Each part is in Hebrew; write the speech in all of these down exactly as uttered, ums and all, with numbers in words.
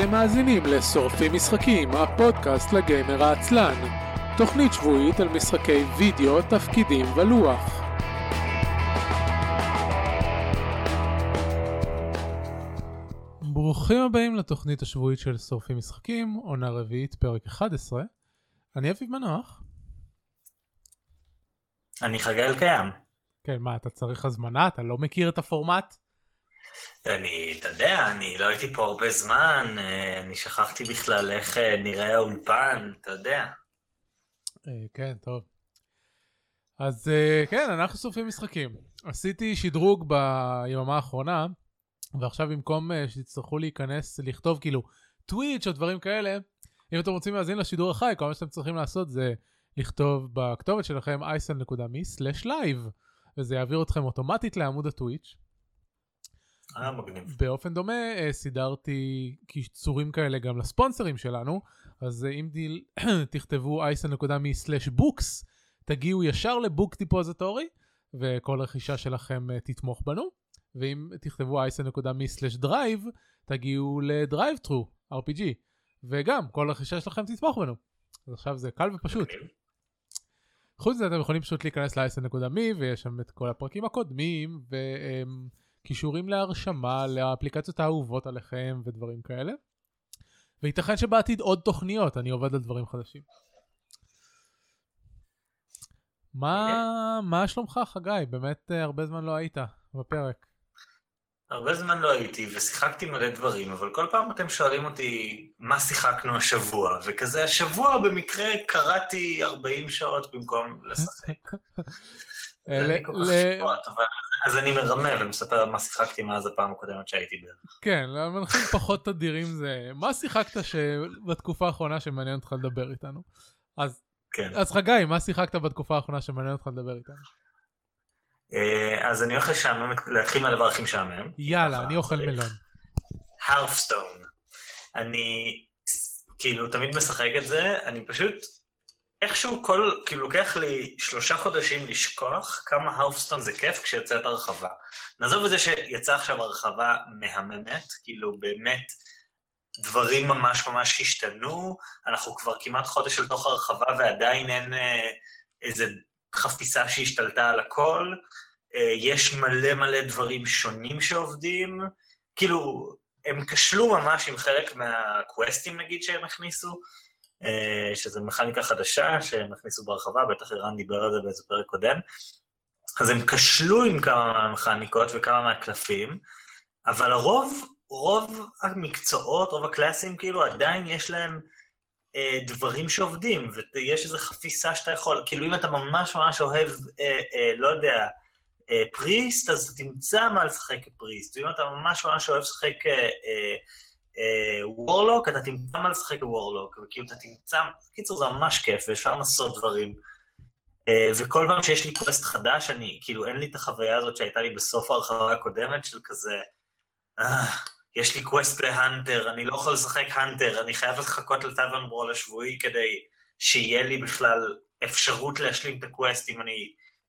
אתם מאזינים לשורפים משחקים, הפודקאסט לגיימר העצלן. תוכנית שבועית על משחקי וידאו, תפקידים ולוח. ברוכים הבאים לתוכנית השבועית של שורפים משחקים, עונה רביעית, פרק אחת עשרה. אני אביב מנוח. אני חגל קיים. כן, מה, אתה צריך הזמנה? אתה לא מכיר את הפורמט? אני, אתה יודע, אני לא הייתי פה הרבה זמן, אני שכחתי בכלל איך נראה האולפן, אתה יודע. כן, טוב. אז כן, אנחנו שורפים משחקים. עשיתי שדרוג ביממה האחרונה, ועכשיו במקום שתצטרכו להיכנס, לכתוב כאילו טוויץ' או דברים כאלה, אם אתם רוצים להזין לשידור החי, כל מה שאתם צריכים לעשות זה לכתוב בכתובת שלכם איי סי אן דוט מי סלאש לייב, וזה יעביר אתכם אוטומטית לעמוד הטוויץ'. באופן דומה סידרתי קיצורים כאלה גם לספונסרים שלנו, אז אם תכתבו איי סי אן דוט מי סלאש בוקס תגיעו ישר לבוק דיפוזיטורי וכל רכישה שלכם תתמוך בנו, ואם תכתבו איי סי אן דוט מי סלאש דרייב תגיעו לדרייב-טרו אר פי ג'י וגם כל רכישה שלכם תתמוך בנו. אז עכשיו זה קל ופשוט. חוץ מזה אתם יכולים פשוט להיכנס ל-איי סי אן דוט מי ויש שם את כל הפרקים הקודמים ו... קישורים להרשמה, לאפליקציות האהובות עליכם ודברים כאלה. וייתכן שבעתיד עוד תוכניות, אני עובד על דברים חדשים. מה, מה שלומך חגי? באמת הרבה זמן לא היית בפרק. הרבה זמן לא הייתי ושיחקתי מלא דברים, אבל כל פעם אתם שואלים אותי מה שיחקנו השבוע, וכזה השבוע במקרה קראתי ארבעים שעות במקום לשחק. אז אני מרמה ומספר מה שיחקתי מאז הפעם הקודמת שהייתי דרך. כן, למנחים פחות תדירים זה מה שיחקת בתקופה האחרונה שמעניין אותך לדבר איתנו. אז חגי, מה שיחקת בתקופה האחרונה שמעניין אותך לדבר איתנו? אז אני אוכל שעמם, להתחיל מהדבר הכי משעמם. יאללה, אני אוכל מלון. הרפסטון. אני כאילו תמיד משחק את זה, אני פשוט... איכשהו כל, כאילו לוקח לי שלושה חודשים לשכוח כמה הרפסטון זה כיף כשיצאת הרחבה. נעזוב את זה שיצא עכשיו הרחבה מהממת, כאילו באמת דברים ממש ממש השתנו, אנחנו כבר כמעט חודש של תוך הרחבה ועדיין אין איזה חפיסה שהשתלטה על הכל, יש מלא מלא דברים שונים שעובדים, כאילו הם קשלו ממש עם חלק מהקווסטים נגיד שהם הכניסו, שזה מכניקה חדשה שהם הכניסו ברחבה, בטח אירן דיבר על זה באיזה פרק קודם, אז הם קשלו עם כמה מהמכניקות וכמה מהקלפים, אבל הרוב, רוב המקצועות, רוב הקלאסים כאילו עדיין יש להם אה, דברים שעובדים, ויש איזו חפיסה שאתה יכול, כאילו אם אתה ממש ממש אוהב, אה, אה, לא יודע, אה, פריסט, אז אתה תמצא מה לשחק פריסט, ואם אתה ממש ממש אוהב לשחק... אה, אה, וורלוק, אתה תמצא מה לשחק וורלוק, וכאילו אתה תמצא, קיצור זה ממש כיף, ואפשר לעשות דברים, וכל פעם שיש לי קווסט חדש, אני, כאילו אין לי את החוויה הזאת שהייתה לי בסוף ההרחבה הקודמת, של כזה, יש לי קווסט להנטר, אני לא יכול לשחק הנטר, אני חייב לחכות לטאבן ברול השבועי, כדי שיהיה לי בכלל אפשרות להשלים את הקווסט, אם אני,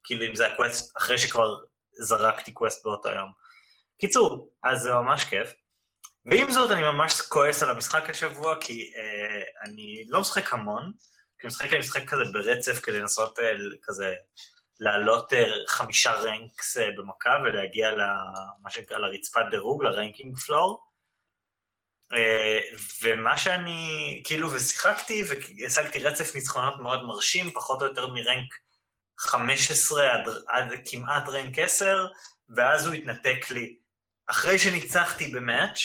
כאילו אם זה הקווסט, אחרי שכבר זרקתי קווסט באותו יום. קיצור, אז זה ממש כיף. ועם זאת אני ממש כועס על המשחק השבוע, כי אה, אני לא משחק המון, כי משחק אני משחק כזה ברצף כדי לנסות אה, כזה לעלות אה, חמישה רנקס אה, במכה ולהגיע למה שנקרא לרצפת דירוג, לרנקינג פלור, אה, ומה שאני, כאילו ושיחקתי והשגתי רצף ניצחונות מאוד מרשים, פחות או יותר מרנק חמש עשרה עד, עד כמעט רנק עשר, ואז הוא התנתק לי. אחרי שניצחתי במאץ',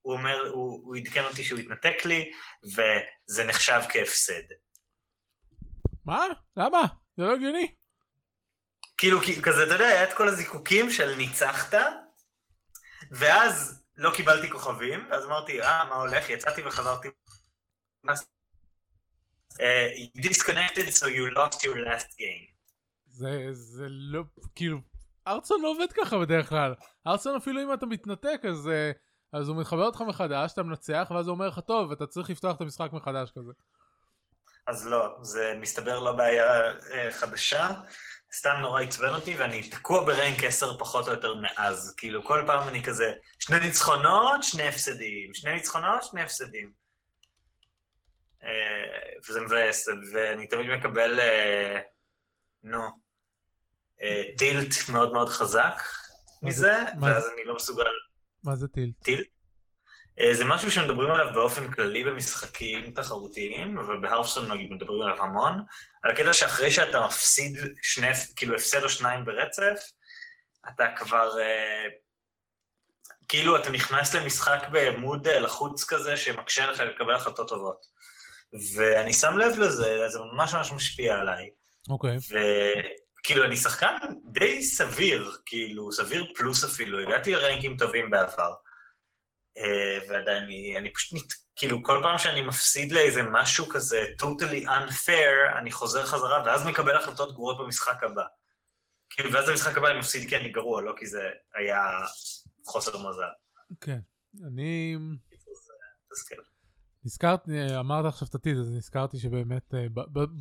הוא אומר, הוא, הוא עדכן אותי שהוא התנתק לי, וזה נחשב כהפסד. מה? למה? זה לא הגיוני. כאילו, כזה, אתה יודע, היה את כל הזיקוקים של ניצחת, ואז לא קיבלתי כוכבים, ואז אמרתי, אה, מה הולך? יצאתי וחזרתי. You disconnected so you lost your last game. זה, זה לא, כאילו, ארצון לא עובד ככה בדרך כלל. ארצון אפילו אם אתה מתנתק, אז, אז הוא מתחבר אותך מחדש, אתה מנצח, ואז הוא אומר לך, טוב, אתה צריך לפתוח את המשחק מחדש כזה. אז לא, זה מסתבר לא בעיה חדשה, סתם נורא עצבן אותי, ואני תקוע ברנק עשר פחות או יותר מאז, כאילו כל פעם אני כזה, שני ניצחונות, שני הפסדים, שני ניצחונות, שני הפסדים. וזה מבאס, ואני תמיד מקבל, נו, טילט מאוד מאוד חזק מזה, ואז אני לא מסוגל... מה זה טילט? טילט? זה משהו שמדברים עליו באופן כללי במשחקים תחרותיים, ובהרפסון מדברים עליו המון, על הקטע שאחרי שאתה מפסיד שני, כאילו הפסד או שניים ברצף, אתה כבר, אה, כאילו אתה נכנס למשחק בעמוד לחוץ כזה שמקשה לך לקבל החלטות טובות. ואני שם לב לזה, זה ממש ממש משפיע עליי. אוקיי. Okay. וכאילו אני שחקן די סביר, כאילו סביר פלוס אפילו, הגעתי לרנקים טובים בעבר. ועדיין אני, אני פשוט, כאילו כל פעם שאני מפסיד לאיזה משהו כזה totally unfair, אני חוזר חזרה ואז מקבל החלטות גרועות במשחק הבא. כאילו, ואז במשחק הבא אני מפסיד כי אני גרוע, לא כי זה היה חוסר מזל. כן, אני... נזכרתי, אמרת עכשיו תתיד, אז נזכרתי שבאמת,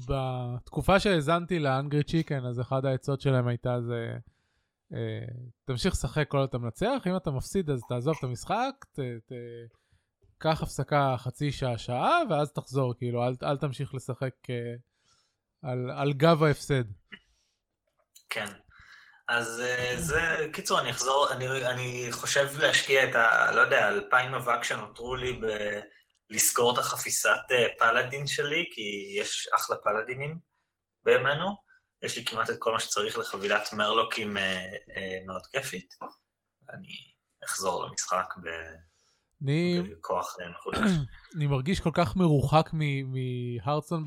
בתקופה שהזנתי לאנגרי צ'יקן, אז אחד העצות שלהם הייתה זה... תמשיך לשחק כל עוד אתה מנצח, אם אתה מפסיד אז תעזוב את המשחק, תקח הפסקה חצי שעה שעה ואז תחזור, כאילו אל, אל תמשיך לשחק על, על גב ההפסד. כן, אז זה, קיצור אני אחזור, אני, אני חושב להשקיע את ה, לא יודע, אלפיים אבק שנותרו לי בלסגור את החפיסת פלדין שלי, כי יש אחלה פלדינים בימינו. יש לי כמעט את כל מה שצריך לחבילת מרלוקים מאוד כיפית. אני אחזור למשחק בכוח נחוש. אני מרגיש כל כך מרוחק מהרצון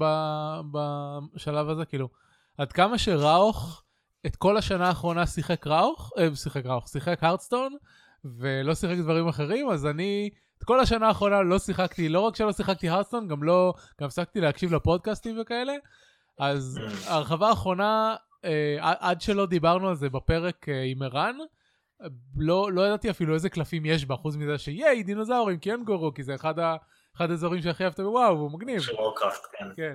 בשלב הזה, כאילו, עד כמה שראוך, את כל השנה האחרונה שיחק ראוך, שיחק ראוך, שיחק הרצטון, ולא שיחק דברים אחרים, אז אני, את כל השנה האחרונה לא שיחקתי, לא רק שלא שיחקתי הרצטון, גם לא, גם הפסקתי להקשיב לפודקאסטים וכאלה, אז הרחבה האחרונה, עד שלא דיברנו על זה בפרק עם ערן, לא ידעתי אפילו איזה קלפים יש בה, חוץ מזה שיהי, דינוזאורים, כי אין גורו, כי זה אחד האזורים שהכי אהבת, וואו, הוא מגניב. של רוקראפט, כן.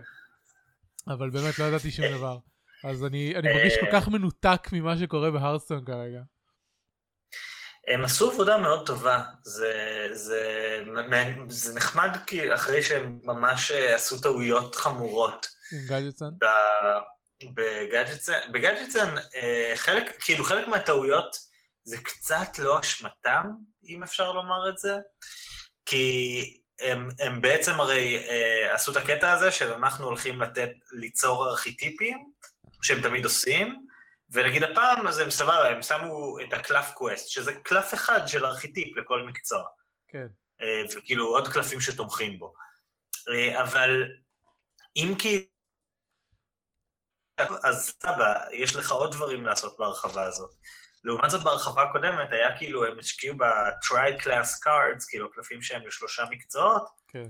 אבל באמת לא ידעתי שום דבר. אז אני מרגיש כל כך מנותק ממה שקורה בהרסטון כרגע. הם עשו עבודה מאוד טובה, זה, זה, זה נחמד כי אחרי שהם ממש עשו טעויות חמורות. בגאדג'טסן? בגאדג'טסן, בגאדג'טסן, חלק, כאילו חלק מהטעויות זה קצת לא אשמתם, אם אפשר לומר את זה, כי הם, הם בעצם הרי עשו את הקטע הזה שאנחנו הולכים לתת, ליצור ארכיטיפים, שהם תמיד עושים, ונגיד הפעם, אז הם סבבה, הם שמו את הקלף קווסט, שזה קלף אחד של ארכיטיפ לכל מקצוע. כן. וכאילו עוד קלפים שתומכים בו. אבל אם כי... אז סבבה, יש לך עוד דברים לעשות בהרחבה הזאת. לעומת זאת בהרחבה הקודמת, היה כאילו, הם השקיעו ב-Tri-Class Cards, כאילו קלפים שהם לשלושה מקצועות, כן.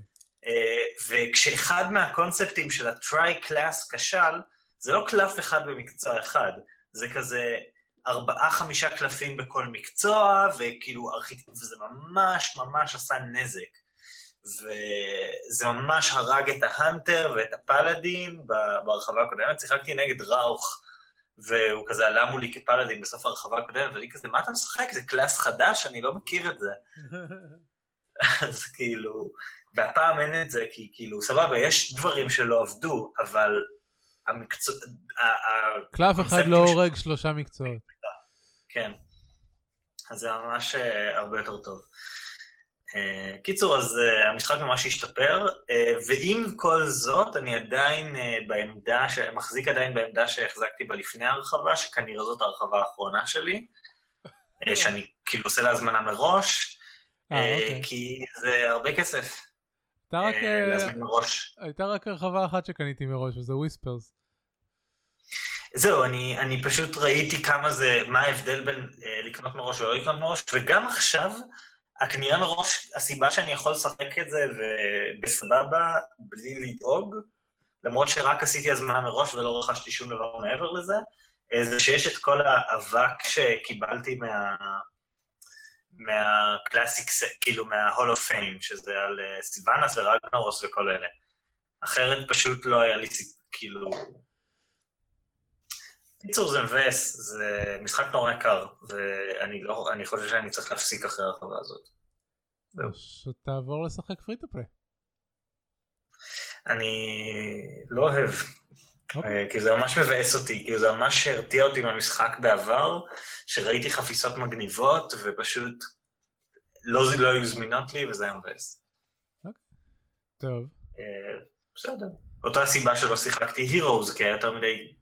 וכשאחד מהקונספטים של ה-Tri-Class כשל, זה לא קלף אחד במקצוע אחד, זה כזה ארבעה, חמישה קלפים בכל מקצוע, וכאילו ארכיטיפ, וזה ממש ממש עשה נזק. וזה ממש הרג את ההנטר ואת הפלדין בהרחבה הקודמת. שיחקתי נגד ראוך, והוא כזה עלה מולי כפלדין בסוף הרחבה הקודמת, ואני כזה, מה אתה משחק? זה קלאס חדש, אני לא מכיר את זה. אז כאילו, והפעם אין את זה, כי כאילו, סבבה, יש דברים שלא עבדו, אבל... המקצוע... קלף אחד לא הורג שלושה מקצועות. כן. אז זה ממש הרבה יותר טוב. קיצור, אז המשחק ממש השתפר, ועם כל זאת, אני עדיין בעמדה, מחזיק עדיין בעמדה שהחזקתי בה לפני הרחבה, שכנראה זאת הרחבה האחרונה שלי, שאני כאילו עושה להזמנה מראש, כי זה הרבה כסף. הייתה רק הרחבה אחת שקניתי מראש, וזה וויספרס. זהו, אני פשוט ראיתי כמה זה, מה ההבדל בין לקנות מראש ולא לקנות מראש, וגם עכשיו, הקנייה מראש, הסיבה שאני יכול לשחק את זה בסבבה, בלי לדאוג, למרות שרק עשיתי הזמנה מראש ולא רכשתי שום דבר מעבר לזה, זה שיש את כל האבק שקיבלתי מה... מהקלאסיק, כאילו מההול אוף פיים, שזה על סיוונס ורגנורוס וכל אלה. אחרת פשוט לא היה לי סיפור, כאילו... קיצור זה מבאס, זה משחק נורא יקר, ואני לא, אני חושב שאני צריך להפסיק אחרי החוויה הזאת. פשוט תעבור לשחק פרי טו פליי. אני לא אוהב, כי זה ממש מבאס אותי, כי זה ממש הרתיע אותי מהמשחק בעבר, שראיתי חפיסות מגניבות, ופשוט לא זה לא היו זמינות לי, וזה היה מבאס. טוב. בסדר. אותה סיבה שלא שיחקתי הירוז, כי היה יותר מדי...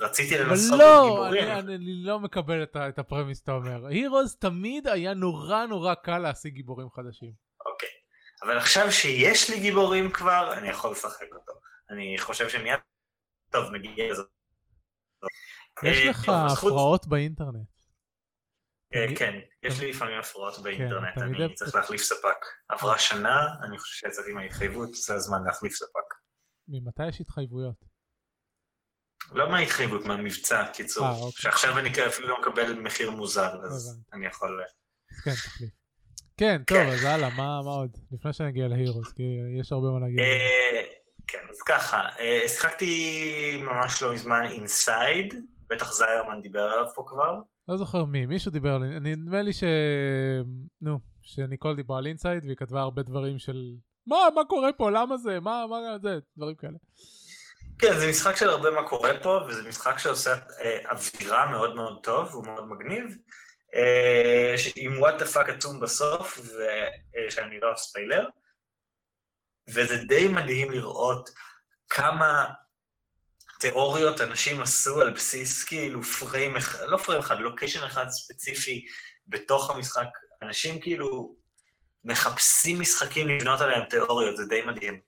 רציתי לנסות בגיבורים. לא, אני לא מקבל את הפרמיס, אתה אומר. הירוז תמיד היה נורא נורא קל להשיג גיבורים חדשים. אוקיי. אבל עכשיו שיש לי גיבורים כבר, אני יכול לשחק אותו. אני חושב שמיד טוב מגיע לזה. יש לך הפרעות באינטרנט? כן, יש לי לפעמים הפרעות באינטרנט. אני צריך להחליף ספק. עברה שנה, אני חושב שיצאתי מההתחייבות, זה הזמן להחליף ספק. ממתי יש התחייבויות? לא מההתחייבות, מהמבצע, קיצור. שעכשיו אני אפילו לא מקבל מחיר מוזר, אז אני יכול... כן, תחליף. כן, טוב, אז הלאה, מה עוד? לפני שנגיע להירוס, כי יש הרבה מה להגיד. כן, אז ככה. השחקתי ממש לא מזמן אינסייד, בטח זיירמן דיבר עליו פה כבר. לא זוכר מי, מישהו דיבר על אינסייד. נדמה לי ש... נו, שניקול דיברה על אינסייד, והיא כתבה הרבה דברים של... מה, מה קורה פה? למה זה? מה, מה זה? דברים כאלה. כן, זה משחק של הרבה מה קורה פה, וזה משחק שעושה אה, אווירה מאוד מאוד טוב, הוא מאוד מגניב, אה, עם what the fuck עצום בסוף, ושאני לא ספיילר, וזה די מדהים לראות כמה תיאוריות אנשים עשו על בסיס כאילו פריים אחד, לא פריים אחד, לוקיישן אחד ספציפי בתוך המשחק, אנשים כאילו מחפשים משחקים לבנות עליהם תיאוריות, זה די מדהים.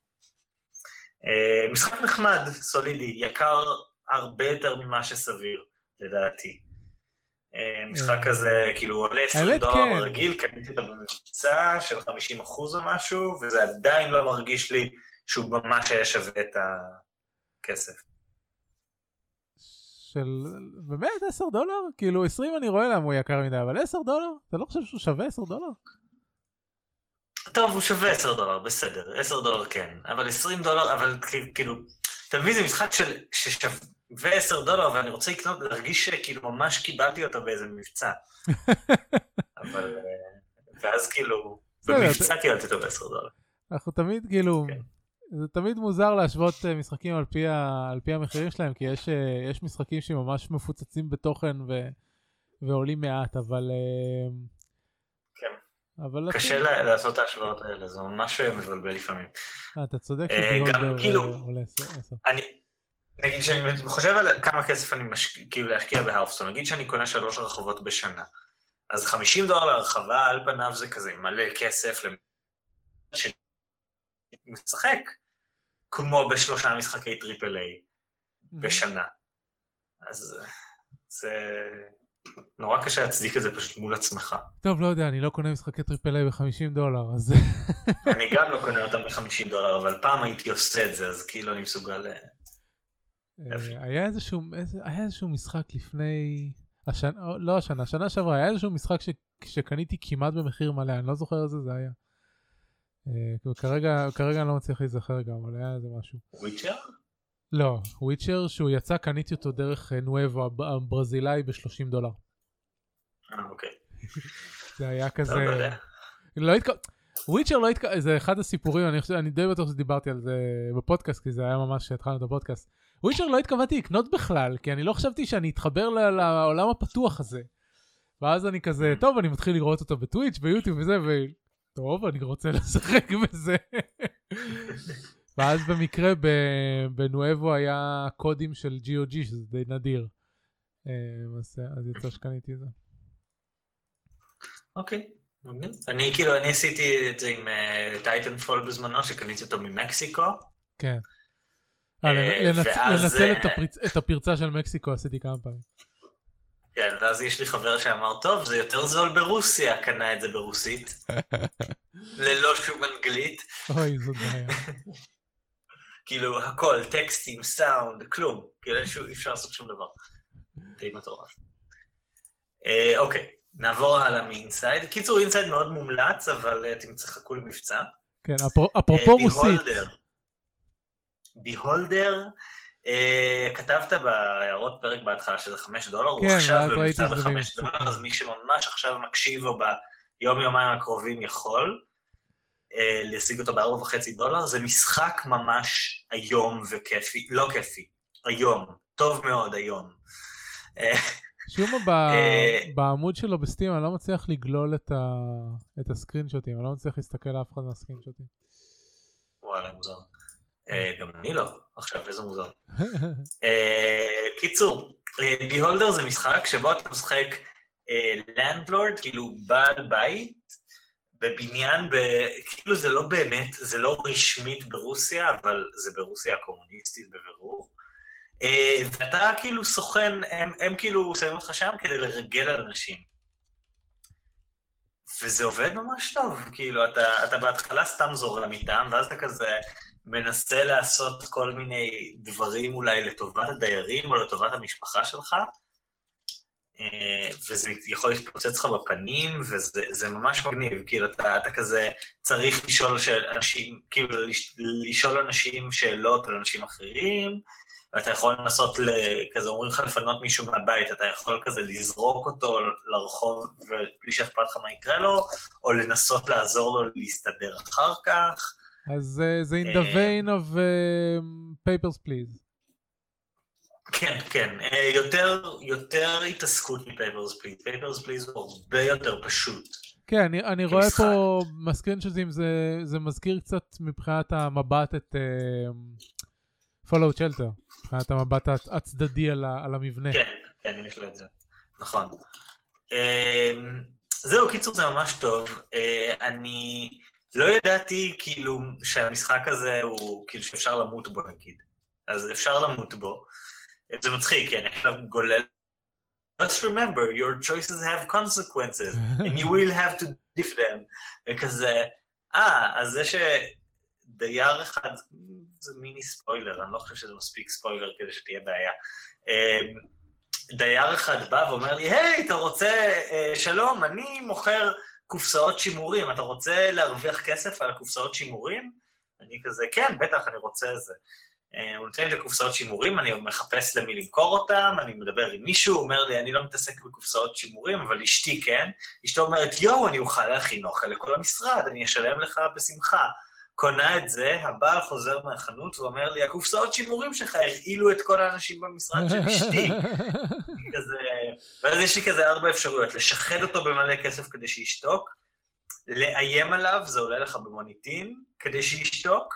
Uh, משחק נחמד, סולידי, יקר הרבה יותר ממה שסביר, לדעתי. Uh, משחק כזה, כאילו, עולה עשרים דולר רגיל, קניתי אותו במבצע של חמישים אחוז או משהו, וזה עדיין לא מרגיש לי שהוא ממש היה שווה את הכסף. של... באמת, עשרה דולר? כאילו, עשרים אני רואה למה הוא יקר מדי, אבל עשרה דולר? אתה לא חושב שהוא שווה עשרה דולר? טוב, הוא שווה עשרה דולר, בסדר, עשרה דולר כן, אבל עשרים דולר, אבל כאילו, תביא, זה משחק של, ששווה עשרה דולר, ואני רוצה לקנות, להרגיש שכאילו ממש קיבלתי אותו באיזה מבצע. אבל, ואז כאילו, במבצע קיבלתי אותו בעשרה דולר. אנחנו תמיד, כאילו, זה תמיד מוזר להשוות משחקים על פי, על פי המחירים שלהם, כי יש, יש משחקים שממש מפוצצים בתוכן ו, ועולים מעט, אבל... קשה לעשות את ההשוואות האלה, זה ממש מבלבל לפעמים. אתה צודק שביון עולה עשר. נגיד שאני חושב על כמה כסף אני להשקיע בהרפסטון, נגיד שאני קונה שלוש רחובות בשנה, אז חמישים דולר להרחבה על פניו זה כזה מלא כסף שמשחק, כמו בשלושה משחקי טריפל איי בשנה. אז זה... נורא קשה להצדיק את זה פשוט מול עצמך. טוב, לא יודע, אני לא קונה משחקי טריפל איי ב-חמישים דולר, אז... אני גם לא קונה אותם ב-חמישים דולר, אבל פעם הייתי עושה את זה, אז כאילו אני מסוגל... היה איזשהו משחק לפני... לא השנה, השנה שעברה, היה איזשהו משחק שקניתי כמעט במחיר מלא, אני לא זוכר איזה זה היה. כרגע אני לא מצליח להיזכר גם, אבל היה איזה משהו. וויצ'ר? לא, וויצ'ר שהוא יצא, קניתי אותו דרך נואבו הברזילאי ב-שלושים דולר. אה, אוקיי. זה היה כזה... לא יודע. לא התק... וויצ'ר לא התק... זה אחד הסיפורים, אני חושב, אני די בטוח שדיברתי על זה בפודקאסט, כי זה היה ממש שהתחלנו את הפודקאסט. וויצ'ר לא התכוונתי לקנות בכלל, כי אני לא חשבתי שאני אתחבר לעולם הפתוח הזה. ואז אני כזה, טוב, אני מתחיל לראות אותו בטוויץ', ביוטיוב וזה, וטוב, אני רוצה לשחק בזה. ואז במקרה בנואבו היה קודים של ג'י או ג'י, שזה די נדיר. אז יצא שקניתי את זה. אוקיי, מגניב. אני כאילו, אני עשיתי את זה עם טייטנפול בזמנו, שקניתי אותו ממקסיקו. כן. לנצל את הפרצה של מקסיקו עשיתי כמה פעמים. כן, ואז יש לי חבר שאמר, טוב, זה יותר זול ברוסיה, קנה את זה ברוסית. ללא שום אנגלית. אוי, זאת בעיה. כאילו, הכל, טקסטים, סאונד, כלום. כאילו, אי אפשר לעשות שום דבר. די מטורף. אוקיי, נעבור הלאה מאינסייד. קיצור, אינסייד מאוד מומלץ, אבל אתם צריכים לחכות למבצע. כן, אפרופו רוסית. בהולדר, כתבת בהערות פרק בהתחלה שזה חמש דולר, הוא עכשיו במבצע בחמש דולר, אז מי שממש עכשיו מקשיב או ביום יומיים הקרובים יכול להשיג אותו בארבע וחצי דולר, זה משחק ממש היום וכיפי, לא כיפי, היום, טוב מאוד היום. שומה בעמוד שלו בסטים, אני לא מצליח לגלול את הסקרינשוטים, אני לא מצליח להסתכל לאף אחד מהסקרינשוטים. וואלה, מוזר. גם אני לא, עכשיו איזה מוזר. קיצור, בהולדר זה משחק שבו אתה משחק landlord, כאילו בעל בית, בבניין, כאילו זה לא באמת, זה לא רשמית ברוסיה, אבל זה ברוסיה הקומוניסטית בבירור. ואתה כאילו סוכן, הם, הם כאילו שמים אותך שם כדי לרגל על אנשים. וזה עובד ממש טוב, כאילו אתה, אתה בהתחלה סתם זורם איתם, ואז אתה כזה מנסה לעשות כל מיני דברים אולי לטובת הדיירים או לטובת המשפחה שלך, וזה יכול להתפוצץ לך בפנים, וזה זה ממש מגניב, כאילו אתה, אתה כזה צריך לשאול אנשים, כאילו לשאול אנשים שאלות על אנשים אחרים, ואתה יכול לנסות, כזה אומרים לך לפנות מישהו מהבית, אתה יכול כזה לזרוק אותו לרחוב ובלי שאכפת לך מה יקרה לו, או לנסות לעזור לו להסתדר אחר כך. אז זה in the vein of papers please. כן, כן, יותר, יותר התעסקות מפייפרס פליז, פייפרס פליז הוא הרבה יותר פשוט. כן, אני, אני רואה פה מסקרין שזה, זה, זה מזכיר קצת מבחינת המבט את uh, Fallout Shelter, מבחינת המבט הצדדי על, על המבנה. כן, כן, אני משלה את זה, נכון. Uh, זהו, קיצור זה ממש טוב, uh, אני לא ידעתי כאילו שהמשחק הזה הוא כאילו שאפשר למות בו נגיד, אז אפשר למות בו. זה מצחיק, אני עכשיו גולל. Just remember, your choices have consequences, and you will have to deal them. וכזה, אה, אז זה שדייר אחד, זה מיני ספוילר, אני לא חושב שזה מספיק ספוילר כדי שתהיה בעיה. דייר אחד בא ואומר לי, היי, אתה רוצה, שלום, אני מוכר קופסאות שימורים, אתה רוצה להרוויח כסף על הקופסאות שימורים? אני כזה, כן, בטח, אני רוצה את זה. הוא נותן לי לקופסאות שימורים, אני מחפש למי למכור אותם, אני מדבר עם מישהו, הוא אומר לי, אני לא מתעסק בקופסאות שימורים, אבל אשתי כן. אשתו אומרת, יואו, אני אוכל להכין אוכל לכל המשרד, אני אשלם לך בשמחה. קונה את זה, הבעל חוזר מהחנות, הוא אומר לי, הקופסאות שימורים שלך הרעילו את כל האנשים במשרד של אשתי. כזה, ואז יש לי כזה ארבע אפשרויות, לשחד אותו במלא כסף כדי שישתוק, לאיים עליו, זה עולה לך במוניטין, כדי שישתוק,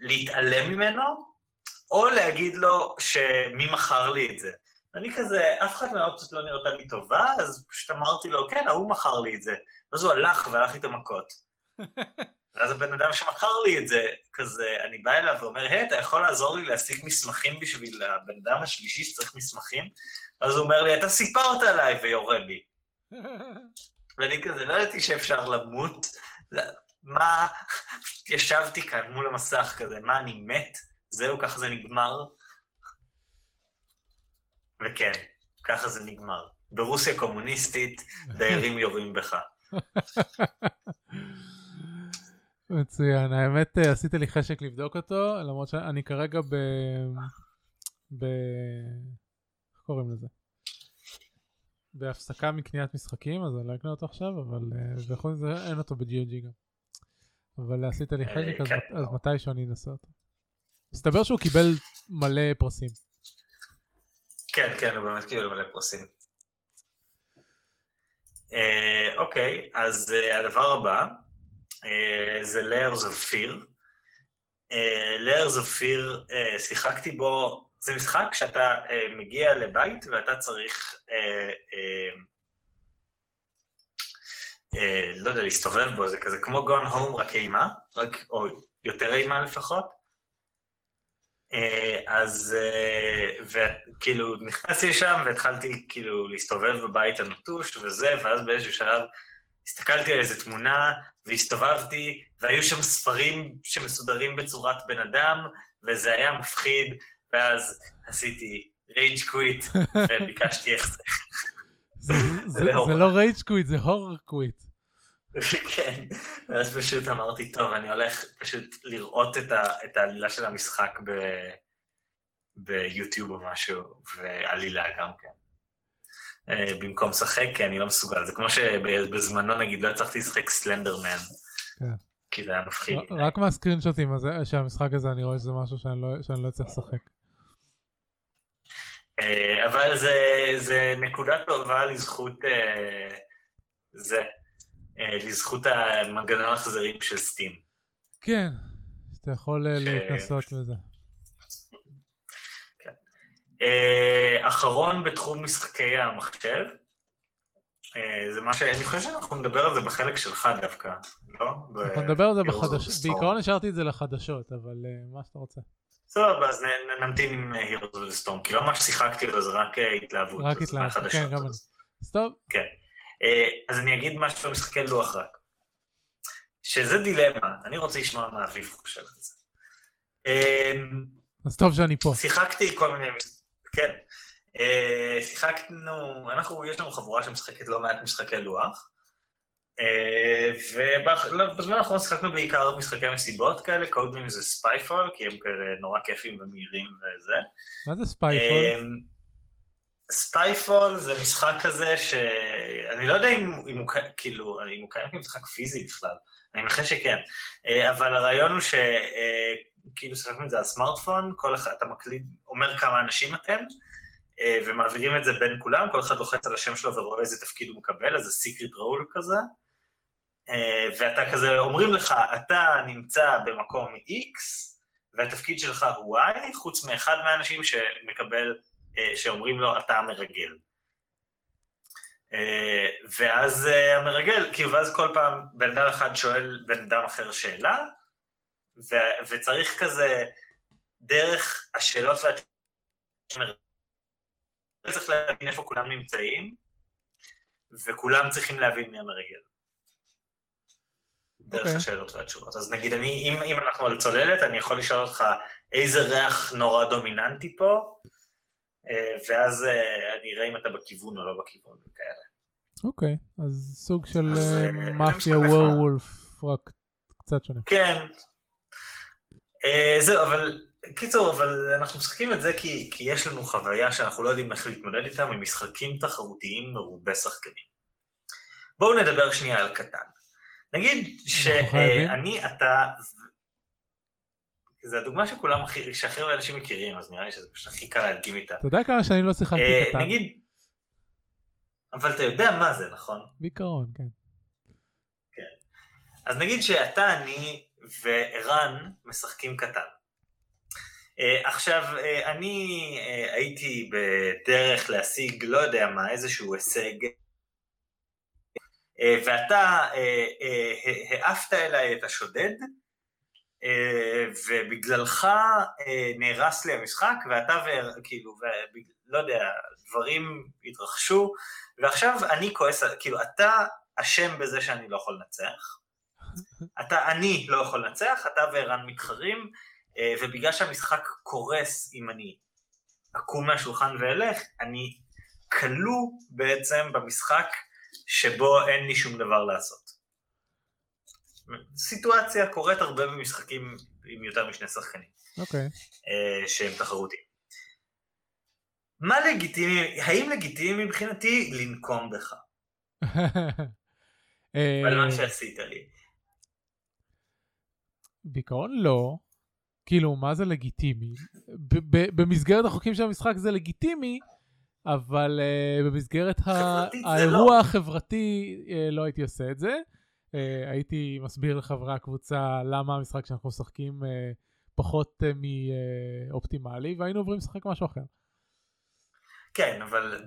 להתעלם ממנו, או להגיד לו שמי מכר לי את זה. אני כזה, אף אחד מהאופציות לא נראתה לי טובה, אז פשוט אמרתי לו, כן, ההוא מכר לי את זה. אז הוא הלך והלך איתו מכות. ואז הבן אדם שמכר לי את זה, כזה, אני בא אליו ואומר, היי, אתה יכול לעזור לי להשיג מסמכים בשביל הבן אדם השלישי שצריך מסמכים? אז הוא אומר לי, אתה סיפרת עליי ויורה בי. ואני כזה, לא ידעתי שאפשר למות, מה, ישבתי כאן מול המסך כזה, מה, אני מת? זהו, ככה זה נגמר. וכן, ככה זה נגמר. ברוסיה קומוניסטית, דיירים יורים בך. מצוין, האמת, עשית לי חשק לבדוק אותו, למרות שאני כרגע ב... ב... איך קוראים לזה? בהפסקה מקניית משחקים, אז אני לא אקנה אותו עכשיו, אבל בכל זאת אין אותו ב-ג'י או ג'י גם. אבל עשית לי חלק, אז מתי שאני אנסה אותו? מסתבר שהוא קיבל מלא פרסים. כן, כן, הוא באמת קיבל מלא פרסים. אוקיי, אז הדבר הבא, זה Layers of Fear. Layers of Fear, שיחקתי בו, זה משחק שאתה מגיע לבית ואתה צריך, לא יודע, להסתובב בו, זה כזה כמו Gone Home, רק אימה, או יותר אימה לפחות. אז כאילו נכנסתי לשם והתחלתי כאילו להסתובב בבית הנטוש וזה, ואז באיזשהו שלב הסתכלתי על איזו תמונה והסתובבתי, והיו שם ספרים שמסודרים בצורת בן אדם, וזה היה מפחיד, ואז עשיתי רייג' קוויט וביקשתי איך זה. זה לא רייג' קוויט, זה הורר קוויט. כן, ואז פשוט אמרתי, טוב, אני הולך פשוט לראות את העלילה של המשחק ביוטיוב או משהו, ועלילה גם כן. במקום שחק, כי אני לא מסוגל. זה כמו שבזמנו, נגיד, לא הצלחתי לשחק סלנדרמן. כי זה היה מפחיד. רק מהסקרינשוטים שהמשחק הזה, אני רואה שזה משהו שאני לא צריך לשחק. אבל זה נקודה טובה לזכות זה. לזכות המנגנון החזרים של סטים. כן, אתה יכול להתנסות לזה. אחרון בתחום משחקי המחשב, זה מה ש... אני חושב שאנחנו נדבר על זה בחלק שלך דווקא, לא? אנחנו נדבר על זה בחדשות, בעיקרון השארתי את זה לחדשות, אבל מה שאתה רוצה. טוב, אז נמתין עם הירוס ולסטורם, כי לא ממש שיחקתי לו, זה רק התלהבות. רק התלהבות, כן, גם אני. סטוב? כן. אז אני אגיד משהו משחקי לוח רק, שזה דילמה, אני רוצה לשמוע מה אביב חושב על זה. אז טוב שאני פה. שיחקתי כל מיני, כן, שיחקנו, אנחנו, יש לנו חבורה שמשחקת לא מעט משחקי לוח, ובזמן האחרון שיחקנו בעיקר משחקי מסיבות כאלה, קודם זה ספייפול, כי הם כאלה נורא כיפים ומהירים וזה. מה זה ספייפול? ספייפול זה משחק כזה שאני לא יודע אם הוא קיים כמשחק פיזי בכלל, אני מניח שכן, אבל הרעיון הוא שכאילו שחקנו את זה על סמארטפון, כל אחד, אתה מקליד, אומר כמה אנשים אתם, ומעבירים את זה בין כולם, כל אחד לוחץ על השם שלו ורואה איזה תפקיד הוא מקבל, אז זה סיקרט רול כזה, ואתה כזה, אומרים לך, אתה נמצא במקום X, והתפקיד שלך הוא Y, חוץ מאחד מהאנשים שמקבל שאומרים לו, אתה המרגל. ואז המרגל, כי ואז כל פעם בן אדם אחד שואל בן אדם אחר שאלה, ו- וצריך כזה, דרך השאלות והתשובות, צריך להבין איפה כולם נמצאים, וכולם צריכים להבין מי המרגל. Okay. דרך השאלות והתשובות. אז נגיד, אני, אם, אם אנחנו על צוללת, אני יכול לשאול אותך, איזה ריח נורא דומיננטי פה, ואז אני אראה אם אתה בכיוון או לא בכיוון, וכאלה. אוקיי, אז סוג של מאפיה וורולף, רק קצת שונה. כן. זהו, אבל, קיצור, אבל אנחנו משחקים את זה כי יש לנו חוויה שאנחנו לא יודעים איך להתמודד איתה, ממשחקים תחרותיים מרובי שחקנים. בואו נדבר שנייה על קטן. נגיד שאני, אתה... זו הדוגמה שכולם הכי, שאחרים האנשים מכירים, אז נראה לי שזה פשוט הכי קל להדגים איתה. אתה יודע כמה שאני לא שיחקתי קטן. נגיד, אבל אתה יודע מה זה, נכון? בעיקרון, כן. כן. אז נגיד שאתה, אני וערן משחקים קטן. עכשיו, אני הייתי בדרך להשיג, לא יודע מה, איזשהו הישג, ואתה העפת אליי את השודד, ובגללך נהרס לי המשחק, ואתה כאילו, לא יודע, דברים התרחשו, ועכשיו אני כועס, כאילו, אתה אשם בזה שאני לא יכול לנצח, אתה, אני לא יכול לנצח, אתה וערן מתחרים, ובגלל שהמשחק קורס, אם אני אקום מהשולחן ואלך, אני כלוא בעצם במשחק שבו אין לי שום דבר לעשות. סיטואציה קורית הרבה במשחקים עם יותר משני שחקנים. אוקיי. שהם תחרותיים. מה לגיטימי, האם לגיטימי מבחינתי לנקום בך? על מה שעשית לי. בעיקרון לא. כאילו, מה זה לגיטימי? במסגרת החוקים של המשחק זה לגיטימי, אבל במסגרת האירוע החברתי לא הייתי עושה את זה. הייתי מסביר לחברי הקבוצה למה המשחק שאנחנו משחקים פחות מאופטימלי, והיינו עוברים לשחק משהו אחר. כן, אבל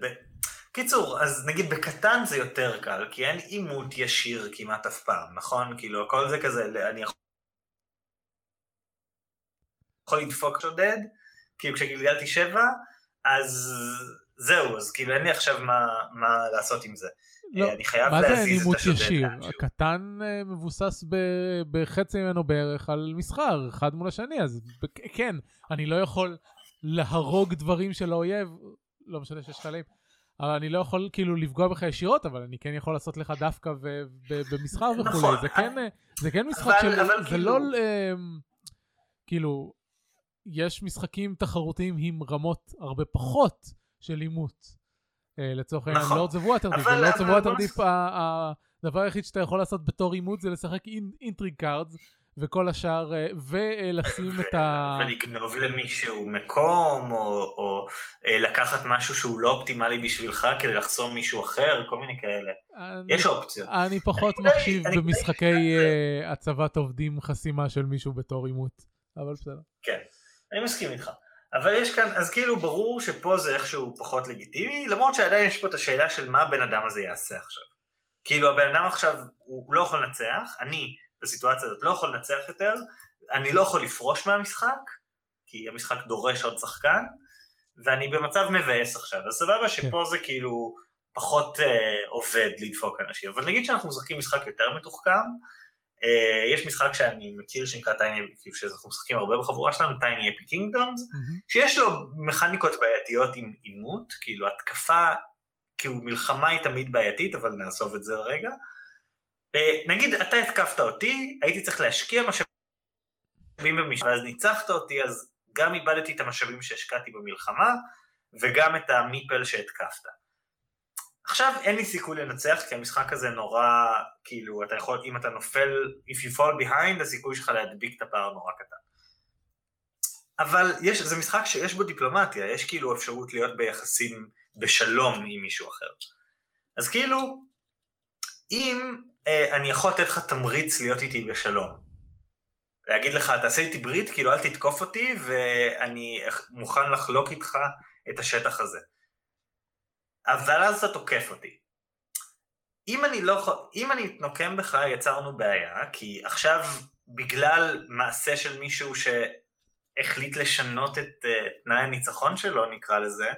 בקיצור, אז נגיד בקטן זה יותר קל, כי אין אימות ישיר כמעט אף פעם, נכון? כאילו, כל זה כזה, אני יכול לדפוק שודד, כאילו כשגלגלתי שבע, אז זהו, אז כאילו אין לי עכשיו מה לעשות עם זה. אני חייב להזיז את השודד. הקטן מבוסס בחצי ממנו בערך על מסחר, אחד מול השני, אז כן, אני לא יכול להרוג דברים של האויב, לא משנה שיש חלאים, אבל אני לא יכול כאילו לפגוע בך ישירות, אבל אני כן יכול לעשות לך דווקא במסחר וכולי. זה כן משחק של... זה לא... כאילו, יש משחקים תחרותיים עם רמות הרבה פחות של אימות. לצורך העניין, לורדס אוף ווטרדיפ. לורדס אוף ווטרדיפ, הדבר היחיד שאתה יכול לעשות בתור אימות זה לשחק אינטריג קארדס, וכל השאר, ולשים את ה... ולגנוב למישהו מקום, או לקחת משהו שהוא לא אופטימלי בשבילך, כדי לחסום מישהו אחר, כל מיני כאלה. יש אופציות. אני פחות מחשיב במשחקי הצבת עובדים חסימה של מישהו בתור אימות. אבל בסדר. כן, אני מסכים איתך. אבל יש כאן, אז כאילו ברור שפה זה איכשהו פחות לגיטימי, למרות שעדיין יש פה את השאלה של מה הבן אדם הזה יעשה עכשיו. כאילו הבן אדם עכשיו, הוא לא יכול לנצח, אני... בסיטואציה הזאת לא יכול לנצח יותר, אני לא יכול לפרוש מהמשחק, כי המשחק דורש עוד שחקן, ואני במצב מבאס עכשיו, אז סבבה שפה זה כאילו פחות אה, עובד לדפוק אנשים, אבל נגיד שאנחנו משחקים משחק יותר מתוחכם, אה, יש משחק שאני מכיר שנקרא טייני אפיק, שאנחנו משחקים הרבה בחבורה שלנו, טייני אפיק קינגדומס, שיש לו מכניקות בעייתיות עם אימות, כאילו התקפה, כאילו מלחמה היא תמיד בעייתית, אבל נעזוב את זה רגע, נגיד, אתה התקפת אותי, הייתי צריך להשקיע משאבים במלחמה, אז ניצחת אותי, אז גם איבדתי את המשאבים שהשקעתי במלחמה, וגם את המיפל שהתקפת. עכשיו אין לי סיכוי לנצח, כי המשחק הזה נורא, כאילו, אתה יכול, אם אתה נופל, if you fall behind, הסיכוי שלך להדביק את הפער נורא קטן. אבל יש, זה משחק שיש בו דיפלומטיה, יש כאילו אפשרות להיות ביחסים בשלום עם מישהו אחר. אז כאילו, אם... אני יכול לתת לך תמריץ להיות איתי בשלום. להגיד לך, תעשה איתי ברית, כאילו אל תתקוף אותי, ואני מוכן לחלוק איתך את השטח הזה. אבל אז אתה תוקף אותי. אם אני לא, אם אני אתנוקם בך, יצרנו בעיה, כי עכשיו, בגלל מעשה של מישהו שהחליט לשנות את תנאי הניצחון שלו, נקרא לזה,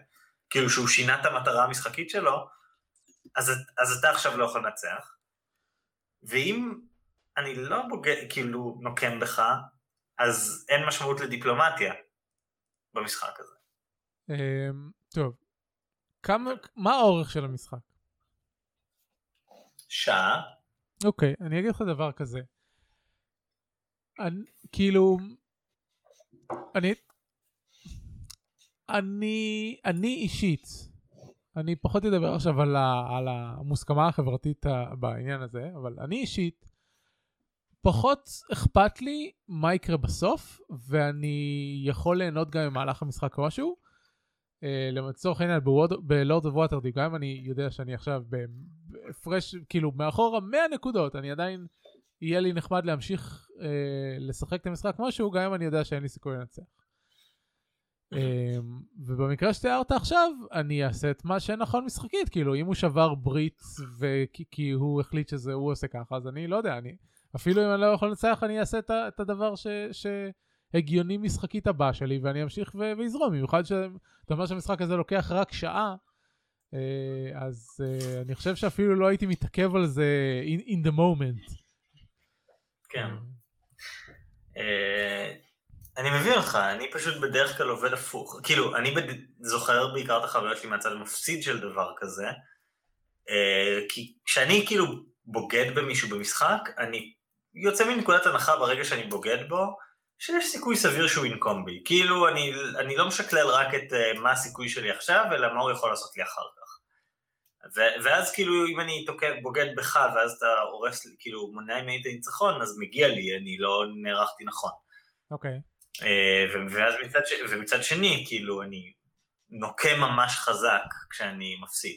כאילו שהוא שינה את המטרה המשחקית שלו, אז, אז אתה עכשיו לא יכול לנצח. ואם אני לא בוגע, כאילו נוקם בך, אז אין משמעות לדיפלומטיה במשחק הזה. טוב, כמה, מה האורך של המשחק? שעה. אוקיי, אני אגיד לך דבר כזה. אני, כאילו, אני, אני, אני אישית, אני פחות אדבר עכשיו על, ה, על המוסכמה החברתית בעניין הזה, אבל אני אישית פחות אכפת לי מה יקרה בסוף, ואני יכול ליהנות גם ממהלך המשחק או משהו. לצורך העניין, בלורד אוף ווטרדיפ, גם אם אני יודע שאני עכשיו בהפרש, כאילו מאחורה מאה נקודות, אני עדיין יהיה לי נחמד להמשיך אה, לשחק את המשחק משהו, גם אם אני יודע שאין לי סיכוי לנצח. ובמקרה שתיארת עכשיו, אני אעשה את מה שנכון משחקית, כאילו אם הוא שבר ברית וכי הוא החליט שזה הוא עושה ככה, אז אני לא יודע, אני, אפילו אם אני לא יכול לנצח, אני אעשה את הדבר שהגיוני משחקית הבא שלי, ואני אמשיך ויזרום, במיוחד שאתה אומר שהמשחק הזה לוקח רק שעה, אז אני חושב שאפילו לא הייתי מתעכב על זה in the moment. כן. אני מבין אותך, אני פשוט בדרך כלל עובד הפוך, כאילו אני זוכר בעיקר את החוויות שלי מהצד מפסיד של דבר כזה, כי כשאני כאילו בוגד במישהו במשחק, אני יוצא מנקודת הנחה ברגע שאני בוגד בו, שיש סיכוי סביר שהוא ינקום בי, כאילו אני, אני לא משקלל רק את מה הסיכוי שלי עכשיו, אלא מה הוא יכול לעשות לי אחר כך. ו- ואז כאילו אם אני תוקף, בוגד בך ואז אתה הורס לי, כאילו מונע אם היית ניצחון, אז מגיע לי, אני לא נערכתי נכון. אוקיי. Okay. ואז מצד, ומצד שני, כאילו, אני נוקה ממש חזק כשאני מפסיד.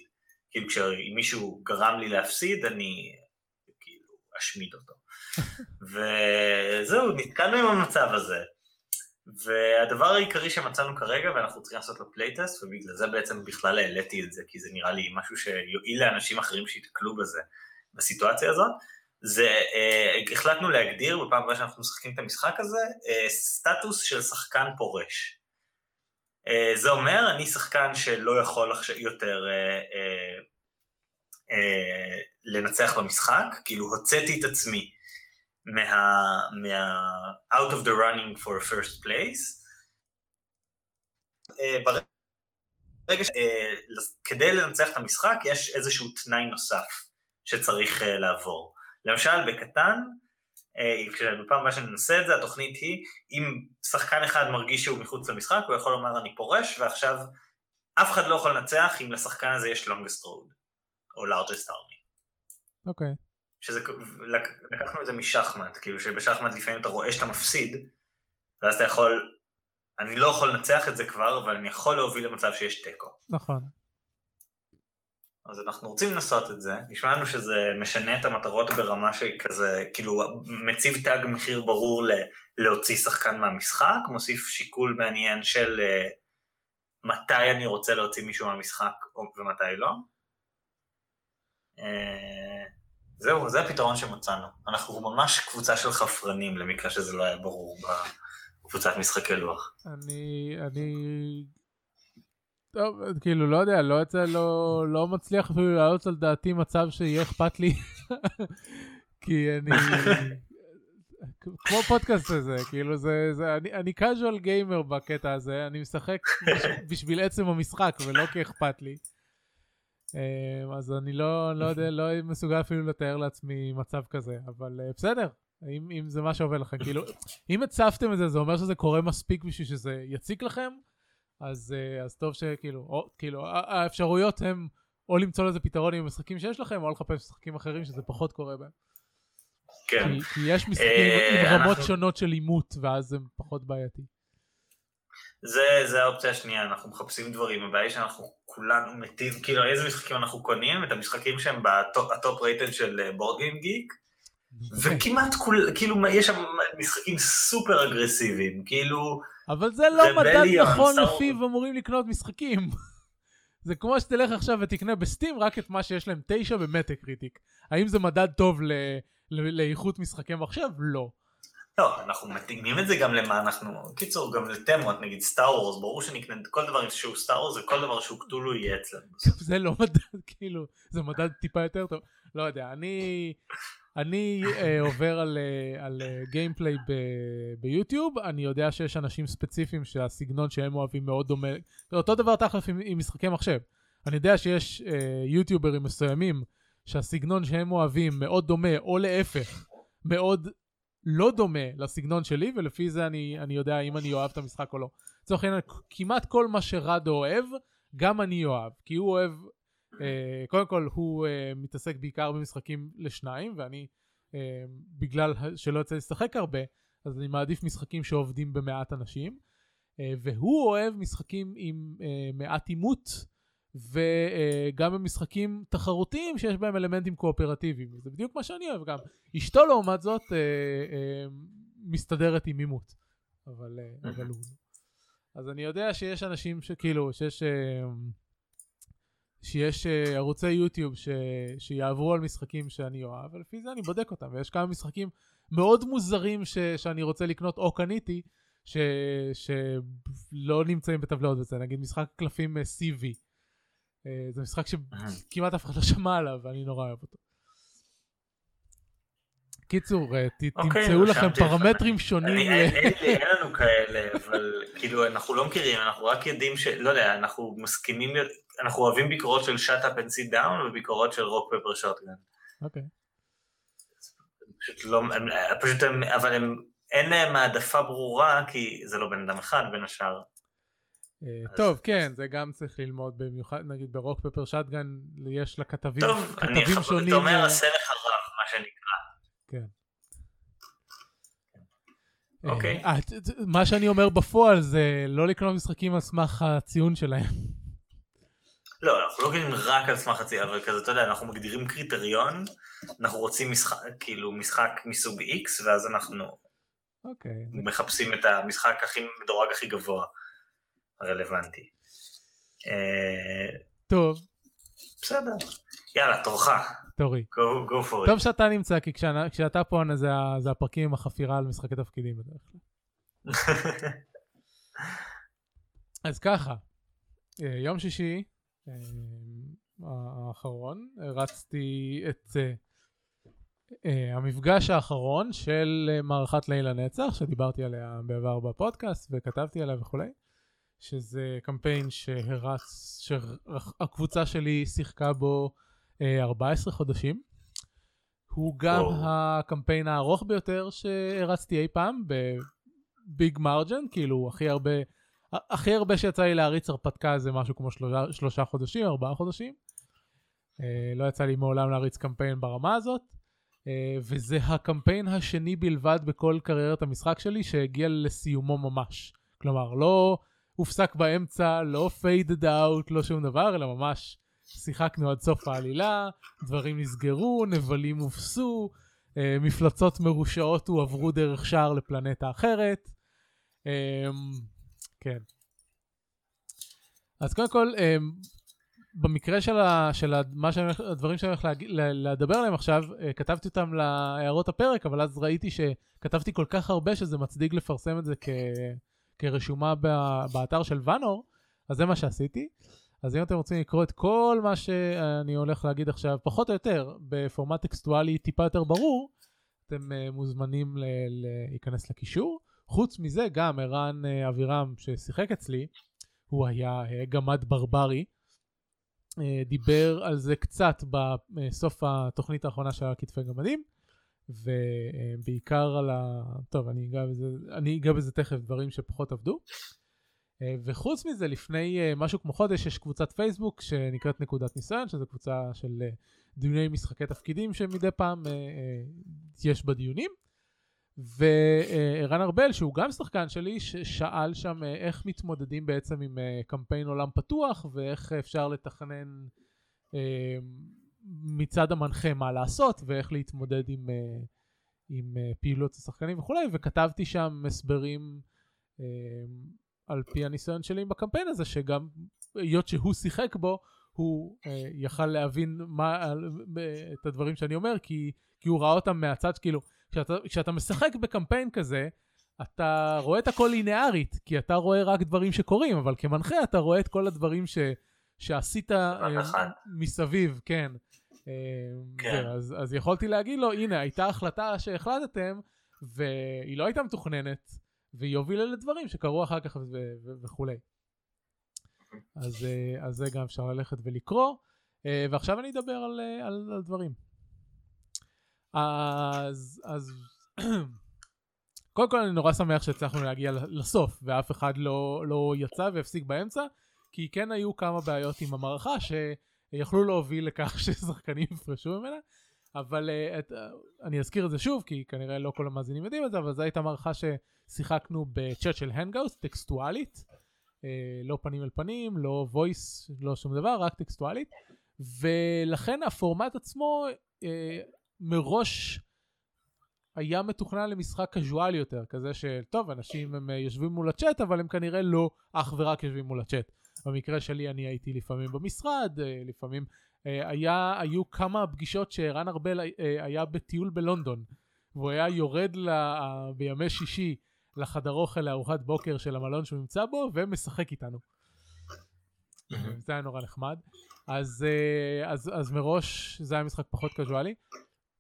כאילו, כשמישהו גרם לי להפסיד, אני, כאילו, אשמיד אותו. וזהו, נתקענו עם המצב הזה. והדבר העיקרי שמצאנו כרגע, ואנחנו צריכים לעשות לו פלייטסט, ובגלל זה בעצם בכלל העליתי את זה, כי זה נראה לי משהו שיועיל לאנשים אחרים שיתקלו בזה, בסיטואציה הזאת. זה, uh, החלטנו להגדיר בפעם הבאה שאנחנו משחקים את המשחק הזה, uh, סטטוס של שחקן פורש. Uh, זה אומר, אני שחקן שלא יכול יותר uh, uh, uh, לנצח במשחק, כאילו הוצאתי את עצמי מה, מה out of the running for first place. Uh, ברגע ש... כדי לנצח את המשחק, יש איזשהו תנאי נוסף שצריך לעבור. למשל, בקטן, כשבפעם הבאה שננסה את זה, התוכנית היא, אם שחקן אחד מרגיש שהוא מחוץ למשחק, הוא יכול לומר, אני פורש, ועכשיו אף אחד לא יכול לנצח אם לשחקן הזה יש longest road, או largest army. אוקיי. שזה, לקחנו את זה משחמט, כאילו שבשחמט לפעמים אתה רואה שאתה מפסיד, ואז אתה יכול, אני לא יכול לנצח את זה כבר, אבל אני יכול להוביל למצב שיש טקו. נכון. אז אנחנו רוצים לנסות את זה, נשמענו שזה משנה את המטרות ברמה שכזה, כאילו מציב תג מחיר ברור להוציא שחקן מהמשחק, מוסיף שיקול מעניין של מתי אני רוצה להוציא מישהו מהמשחק ומתי לא. זהו, זה הפתרון שמצאנו. אנחנו ממש קבוצה של חפרנים, למקרה שזה לא היה ברור בקבוצת משחקי לוח. אני, אני... טוב, כאילו, לא יודע, לא, לא, לא מצליח אפילו להעלות על דעתי מצב שיהיה אכפת לי, כי אני, כמו פודקאסט הזה, כאילו, זה, זה, אני, אני casual gamer בקטע הזה, אני משחק בשביל עצם המשחק, ולא כי אכפת לי. אז אני לא, לא יודע, לא מסוגל אפילו לתאר לעצמי מצב כזה, אבל בסדר, אם, אם זה מה שעובר לכם, כאילו, אם הצפתם את זה, זה אומר שזה קורה מספיק בשביל שזה יציק לכם, אז, אז טוב שכאילו, או, כאילו, האפשרויות הם או למצוא לזה פתרון עם משחקים שיש לכם, או לחפש משחקים אחרים שזה פחות קורה בהם. כן. כי, כי יש משחקים עם רמות שונות של אימות, ואז זה פחות בעייתי. זה, זה האופציה השנייה, אנחנו מחפשים דברים, הבעיה שאנחנו כולנו מתים, כאילו איזה משחקים אנחנו קונים, את המשחקים שהם בטופ רייטד של בורד גיים גיק, וכמעט כול, כאילו יש שם משחקים סופר אגרסיביים, כאילו... אבל זה לא מדד נכון לפיו אמורים לקנות משחקים. זה כמו שתלך עכשיו ותקנה בסטים רק את מה שיש להם תשע במטה קריטיק. האם זה מדד טוב לאיכות משחקי מחשב? לא. לא, אנחנו מתאימים את זה גם למה אנחנו... קיצור, גם לתמות, נגיד סטאר וורס, ברור שנקנה כל דבר שהוא סטאר וורס, וכל דבר שהוא קטולו יהיה אצלנו. זה לא מדד, כאילו, זה מדד טיפה יותר טוב. לא יודע, אני... אני עובר על גיימפליי ביוטיוב, אני יודע שיש אנשים ספציפיים שהסגנון שהם אוהבים מאוד דומה, אותו דבר תחלף עם משחקי מחשב, אני יודע שיש יוטיוברים מסוימים שהסגנון שהם אוהבים מאוד דומה או להפך, מאוד לא דומה לסגנון שלי ולפי זה אני יודע אם אני אוהב את המשחק או לא. זאת אומרת, כמעט כל מה שרדו אוהב, גם אני אוהב, כי הוא אוהב... Uh, קודם כל הוא uh, מתעסק בעיקר במשחקים לשניים ואני uh, בגלל שלא יוצא לשחק הרבה אז אני מעדיף משחקים שעובדים במעט אנשים uh, והוא אוהב משחקים עם uh, מעט אימות וגם uh, במשחקים תחרותיים שיש בהם אלמנטים קואופרטיביים זה בדיוק מה שאני אוהב גם אשתו לעומת זאת uh, uh, מסתדרת עם אימות אבל, uh, אבל הוא אז אני יודע שיש אנשים שכאילו שיש uh, שיש ערוצי יוטיוב שיעברו על משחקים שאני אוהב, ולפי זה אני בודק אותם, ויש כמה משחקים מאוד מוזרים שאני רוצה לקנות או קניתי, שלא נמצאים בטבלאות בזה, נגיד משחק קלפים סי וי, זה משחק שכמעט אף אחד לא שמע עליו, ואני נורא אוהב אותו. קיצור, תמצאו לכם פרמטרים שונים. אין לנו כאלה, אבל כאילו אנחנו לא מכירים, אנחנו רק יודעים ש... לא יודע, אנחנו מסכימים... אנחנו אוהבים ביקורות של Shut Up and Sit Down וביקורות של Rock Paper Shotgun. אוקיי. פשוט לא... פשוט הם... אבל הם... אין להם העדפה ברורה, כי זה לא בן אדם אחד, בין השאר. טוב, כן, זה גם צריך ללמוד במיוחד, נגיד ברוק פפר שטגן, יש לה כתבים שונים. טוב, אני חושב, אתה אומר, עשה לך רח, מה שנקרא. כן. אוקיי. מה שאני אומר בפועל זה לא לקנות משחקים על סמך הציון שלהם. לא, אנחנו לא קונים רק על סמך הציון, אבל כזה, אתה יודע, אנחנו מגדירים קריטריון, אנחנו רוצים משחק, כאילו משחק מסוג X, ואז אנחנו מחפשים את המשחק הכי מדורג הכי גבוה הרלוונטי. טוב. בסדר. יאללה, תורך. תורי. Go, go for it. טוב שאתה נמצא, כי כשאתה פה, זה, זה הפרקים עם החפירה על משחקי תפקידים. אז ככה, יום שישי האחרון, רצתי את המפגש האחרון של מערכת ליל הנצח, שדיברתי עליה בעבר בפודקאסט וכתבתי עליה וכולי. שזה קמפיין שהרץ, שהקבוצה שלי שיחקה בו ארבעה עשר חודשים. הוא גם הקמפיין הארוך ביותר שהרצתי אי פעם, בביג מרג'ן, כאילו הכי הרבה, הכי הרבה שיצא לי להריץ הרפתקה זה משהו כמו שלושה, שלושה חודשים, ארבעה חודשים. לא יצא לי מעולם להריץ קמפיין ברמה הזאת, וזה הקמפיין השני בלבד בכל קריירת המשחק שלי שהגיע לסיומו ממש. כלומר, לא הופסק באמצע, לא faded out, לא שום דבר, אלא ממש שיחקנו עד סוף העלילה, דברים נסגרו, נבלים הופסו, מפלצות מרושעות הועברו דרך שער לפלנטה אחרת. כן. אז קודם כל, במקרה של, ה, של מה שאני, הדברים שאני הולך לדבר עליהם עכשיו, כתבתי אותם להערות הפרק, אבל אז ראיתי שכתבתי כל כך הרבה שזה מצדיק לפרסם את זה כ, כרשומה באתר של ונור, אז זה מה שעשיתי. אז אם אתם רוצים לקרוא את כל מה שאני הולך להגיד עכשיו, פחות או יותר, בפורמט טקסטואלי טיפה יותר ברור, אתם מוזמנים להיכנס לקישור. חוץ מזה גם ערן אבירם ששיחק אצלי, הוא היה גמד ברברי, דיבר על זה קצת בסוף התוכנית האחרונה של כתפי גמדים, ובעיקר על ה... טוב, אני אגע בזה, אני אגע בזה תכף, דברים שפחות עבדו. וחוץ מזה, לפני משהו כמו חודש, יש קבוצת פייסבוק שנקראת נקודת ניסיון, שזו קבוצה של דיוני משחקי תפקידים שמדי פעם יש בדיונים. וערן ארבל, שהוא גם שחקן שלי, ששאל שם איך מתמודדים בעצם עם קמפיין עולם פתוח, ואיך אפשר לתכנן מצד המנחה מה לעשות, ואיך להתמודד עם, עם פעילות השחקנים וכו'. וכתבתי שם הסברים על פי הניסיון שלי בקמפיין הזה, שגם היות שהוא שיחק בו, הוא יכל להבין מה, את הדברים שאני אומר, כי, כי הוא ראה אותם מהצד, כאילו, כשאתה, כשאתה משחק בקמפיין כזה, אתה רואה את הכל לינארית, כי אתה רואה רק דברים שקורים, אבל כמנחה אתה רואה את כל הדברים ש, שעשית מסביב, כן. כן. אז, אז יכולתי להגיד לו, הנה, הייתה החלטה שהחלטתם, והיא לא הייתה מתוכננת, והיא הובילה לדברים שקרו אחר כך ו- ו- וכו'. אז, אז זה גם אפשר ללכת ולקרוא, ועכשיו אני אדבר על, על, על דברים. אז, אז קודם כל אני נורא שמח שהצלחנו להגיע לסוף, ואף אחד לא, לא יצא והפסיק באמצע, כי כן היו כמה בעיות עם המערכה שיכלו להוביל לכך ששחקנים יפרשו ממנה, אבל את, אני אזכיר את זה שוב, כי כנראה לא כל המאזינים יודעים את זה, אבל זו הייתה מערכה ששיחקנו בצ'רצ'יל הנגאוס, טקסטואלית, לא פנים אל פנים, לא voice, לא שום דבר, רק טקסטואלית, ולכן הפורמט עצמו מראש היה מתוכנן למשחק קזואלי יותר, כזה שטוב, אנשים הם יושבים מול הצ'אט, אבל הם כנראה לא אך ורק יושבים מול הצ'אט. במקרה שלי אני הייתי לפעמים במשרד, לפעמים היה, היו כמה פגישות שערן ארבל היה בטיול בלונדון, והוא היה יורד לה, בימי שישי לחדר אוכל לארוחת בוקר של המלון שהוא נמצא בו, ומשחק איתנו. זה היה נורא נחמד. אז, אז, אז מראש זה היה משחק פחות קזואלי,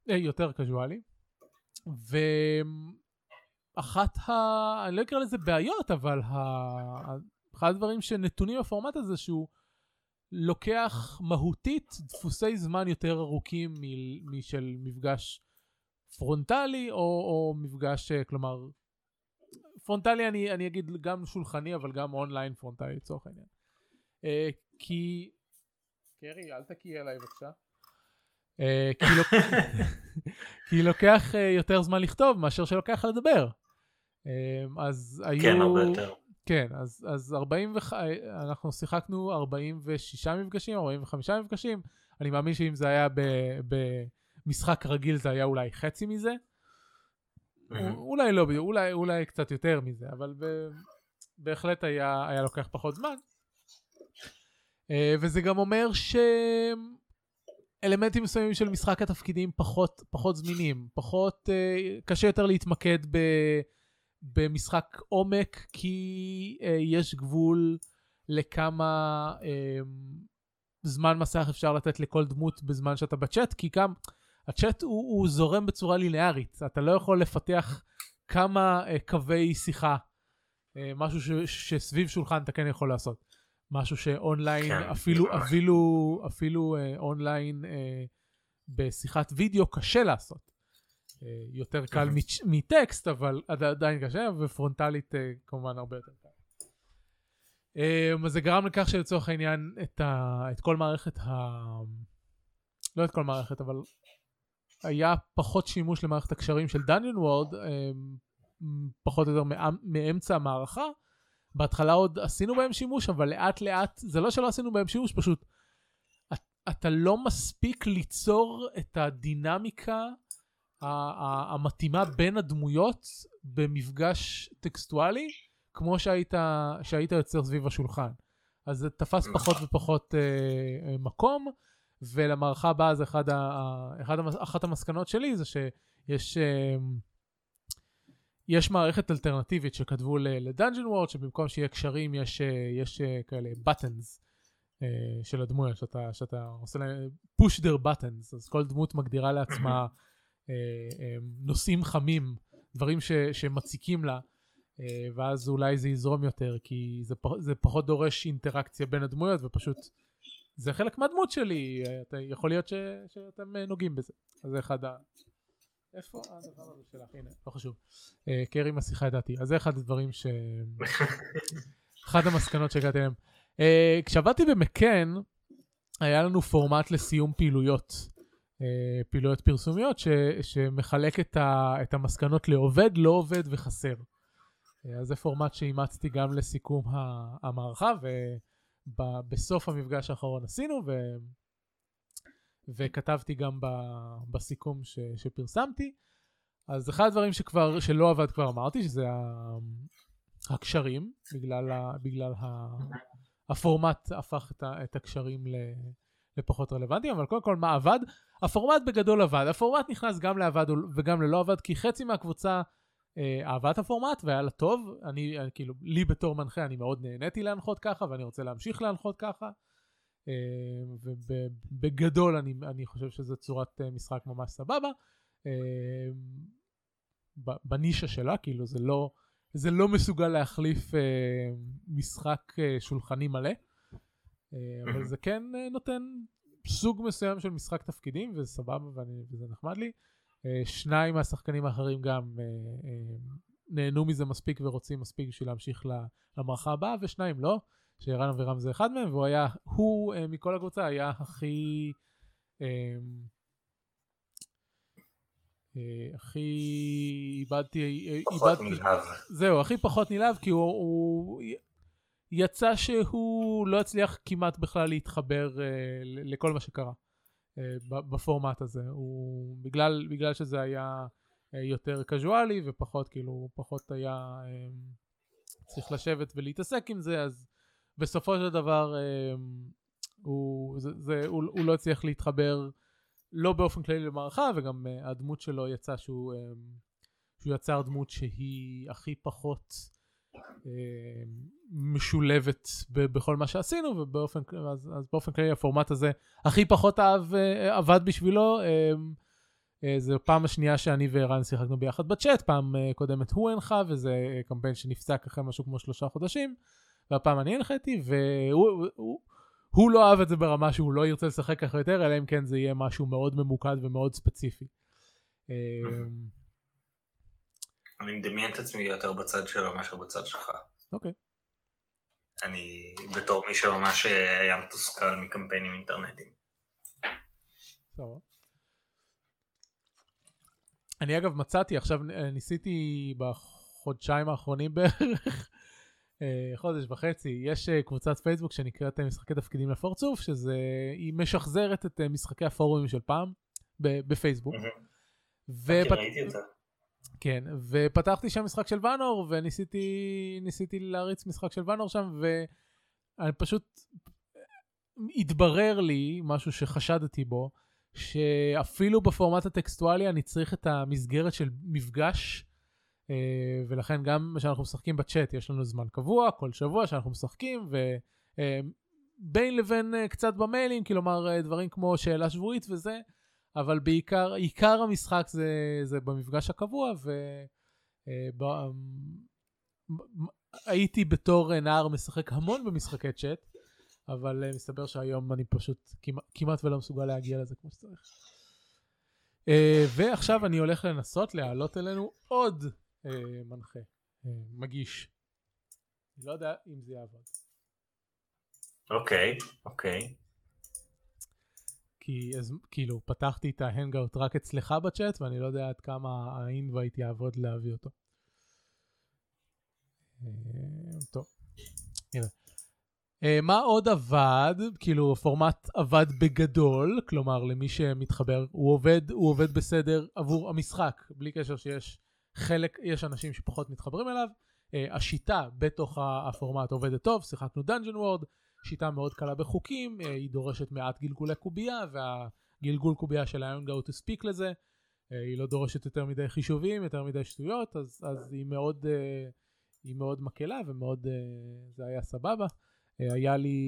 יותר קזואלי, ואחת ה... אני לא אקרא לזה בעיות, אבל ה... אחד הדברים שנתונים בפורמט הזה שהוא לוקח מהותית דפוסי זמן יותר ארוכים משל מפגש פרונטלי או, או מפגש, כלומר, פרונטלי אני, אני אגיד גם שולחני, אבל גם אונליין פרונטלי לצורך העניין. כי... קרי, אל תקיע אליי בבקשה. כי לוקח יותר זמן לכתוב מאשר שלוקח לדבר. אז היו... כן, הרבה יותר. כן, אז אנחנו שיחקנו ארבעים ושש מפגשים, ארבעים וחמישה מפגשים. אני מאמין שאם זה היה במשחק רגיל, זה היה אולי חצי מזה. אולי לא, אולי קצת יותר מזה, אבל בהחלט היה לוקח פחות זמן. וזה גם אומר ש... אלמנטים מסוימים של משחק התפקידים פחות, פחות זמינים, פחות, אה, קשה יותר להתמקד ב, במשחק עומק, כי, אה, יש גבול לכמה, אה, זמן מסך אפשר לתת לכל דמות בזמן שאתה בצ'אט, כי גם הצ'אט הוא, הוא זורם בצורה לינארית. אתה לא יכול לפתח כמה, אה, קווי שיחה, משהו ש, שסביב שולחן אתה כן יכול לעשות. משהו שאונליין, כן, אפילו, אפילו, אפילו, אפילו אה, אונליין אה, בשיחת וידאו קשה לעשות. אה, יותר קל מטקסט, אבל עדיין קשה, ופרונטלית אה, כמובן הרבה יותר קל. אז זה גרם לכך שלצורך העניין את, ה, את כל מערכת ה... לא את כל מערכת, אבל היה פחות שימוש למערכת הקשרים של דניאל וורד, פחות או יותר מאמצע המערכה. בהתחלה עוד עשינו בהם שימוש, אבל לאט לאט, זה לא שלא עשינו בהם שימוש, פשוט אתה לא מספיק ליצור את הדינמיקה המתאימה בין הדמויות במפגש טקסטואלי, כמו שהיית, שהיית יוצר סביב השולחן. אז זה תפס פחות ופחות אה, מקום, ולמערכה הבאה זה אחד ה, אחד, אחת המסקנות שלי, זה שיש אה, יש מערכת אלטרנטיבית שכתבו לדאנג'ן וורד, שבמקום שיהיה קשרים יש, יש כאלה buttons אה, של הדמויות, שאתה, שאתה עושה להם push their buttons, אז כל דמות מגדירה לעצמה אה, אה, נושאים חמים, דברים ש, שמציקים לה, ואז אולי זה יזרום יותר, כי זה, פח, זה פחות דורש אינטראקציה בין הדמויות, ופשוט זה חלק מהדמות שלי, אתה, יכול להיות ש, שאתם נוגעים בזה. אז זה אחד ה... איפה הדבר הזה שלך? הנה, לא חשוב. אה, קרי מסיכה ידעתי. אז זה אחד הדברים ש... אחד המסקנות שהגעתי להם. אה, כשעבדתי במקן, היה לנו פורמט לסיום פעילויות, אה, פעילויות פרסומיות, ש, שמחלק את, ה, את המסקנות לעובד, לא עובד וחסר. אז זה פורמט שאימצתי גם לסיכום המערכה, ובסוף המפגש האחרון עשינו, ו... וכתבתי גם ב... בסיכום ש... שפרסמתי. אז אחד הדברים שכבר, שלא עבד כבר אמרתי, שזה הקשרים, בגלל, ה... בגלל ה... הפורמט הפך את, ה... את הקשרים ל... לפחות רלוונטיים, אבל קודם כל מה עבד? הפורמט בגדול עבד, הפורמט נכנס גם לעבד וגם ללא עבד, כי חצי מהקבוצה אהבת הפורמט, והיה לה טוב. אני, כאילו, לי בתור מנחה, אני מאוד נהניתי להנחות ככה, ואני רוצה להמשיך להנחות ככה. ובגדול, אני, אני חושב שזו צורת משחק ממש סבבה. בנישה שלה, כאילו, זה לא, זה לא מסוגל להחליף משחק שולחני מלא, אבל זה כן נותן סוג מסוים של משחק תפקידים, וזה סבבה, ואני, וזה נחמד לי. שניים מהשחקנים האחרים גם נהנו מזה מספיק ורוצים מספיק בשביל להמשיך למערכה הבאה, ושניים לא, שערן ורם זה אחד מהם, והוא היה, הוא מכל הקבוצה היה הכי, הכי איבדתי, איבדתי, זהו, הכי פחות נלהב, כי הוא יצא שהוא לא הצליח כמעט בכלל להתחבר לכל מה שקרה. בפורמט הזה, הוא, בגלל, בגלל שזה היה יותר קזואלי ופחות, כאילו, פחות היה, צריך לשבת ולהתעסק עם זה, אז בסופו של דבר, הוא, זה, זה, הוא, הוא לא הצליח להתחבר, לא באופן כללי למערכה, וגם הדמות שלו יצא שהוא, שהוא יצר דמות שהיא הכי פחות משולבת בכל מה שעשינו, ובאופן, אז, אז באופן כללי הפורמט הזה הכי פחות אהב, עבד בשבילו. זו פעם השנייה שאני ואירן שיחקנו ביחד בצ'אט, פעם קודמת הוא הנחה, וזה קמפיין שנפסק אחרי משהו כמו שלושה חודשים, והפעם אני הנחתי, והוא הוא, הוא לא אהב את זה ברמה שהוא לא ירצה לשחק ככה יותר, אלא אם כן זה יהיה משהו מאוד ממוקד ומאוד ספציפי. אני מדמיין את עצמי יותר בצד שלו מאשר בצד שלך. אוקיי. אני בתור מי שממש היה מתוסכל מקמפיינים אינטרנטיים. טוב. אני אגב מצאתי, עכשיו ניסיתי בחודשיים האחרונים בערך, חודש וחצי, יש קבוצת פייסבוק שנקראת משחקי תפקידים לפורצוף, שזה, היא משחזרת את משחקי הפורומים של פעם, בפייסבוק. כן, ראיתי את זה. כן, ופתחתי שם משחק של ונור, וניסיתי ניסיתי להריץ משחק של ונור שם, ואני פשוט, התברר לי משהו שחשדתי בו, שאפילו בפורמט הטקסטואלי אני צריך את המסגרת של מפגש, ולכן גם כשאנחנו משחקים בצ'אט, יש לנו זמן קבוע, כל שבוע שאנחנו משחקים, ובין לבין קצת במיילים, כלומר דברים כמו שאלה שבועית וזה, אבל בעיקר, עיקר המשחק זה, זה במפגש הקבוע, ו, הייתי בתור נער משחק המון במשחקי צ'אט, אבל מסתבר שהיום אני פשוט כמעט ולא מסוגל להגיע לזה כמו שצריך. ועכשיו אני הולך לנסות להעלות אלינו עוד מנחה, מגיש. אני לא יודע אם זה יעבוד. אוקיי, אוקיי. כי כאילו פתחתי את ההנגאוט רק אצלך בצ'אט, ואני לא יודע עד כמה האינווייט יעבוד להביא אותו. טוב, נראה. מה עוד עבד? כאילו הפורמט עבד בגדול, כלומר למי שמתחבר, הוא עובד, הוא עובד בסדר עבור המשחק, בלי קשר שיש חלק, יש אנשים שפחות מתחברים אליו. השיטה בתוך הפורמט עובדת טוב, שיחקנו דאנג'ן וורד, שיטה מאוד קלה בחוקים, היא דורשת מעט גלגולי קובייה, והגלגול קובייה של ההנגאוט הספיק לזה, היא לא דורשת יותר מדי חישובים, יותר מדי שטויות, אז, אז היא מאוד, היא מאוד מקלה ומאוד, זה היה סבבה. היה לי,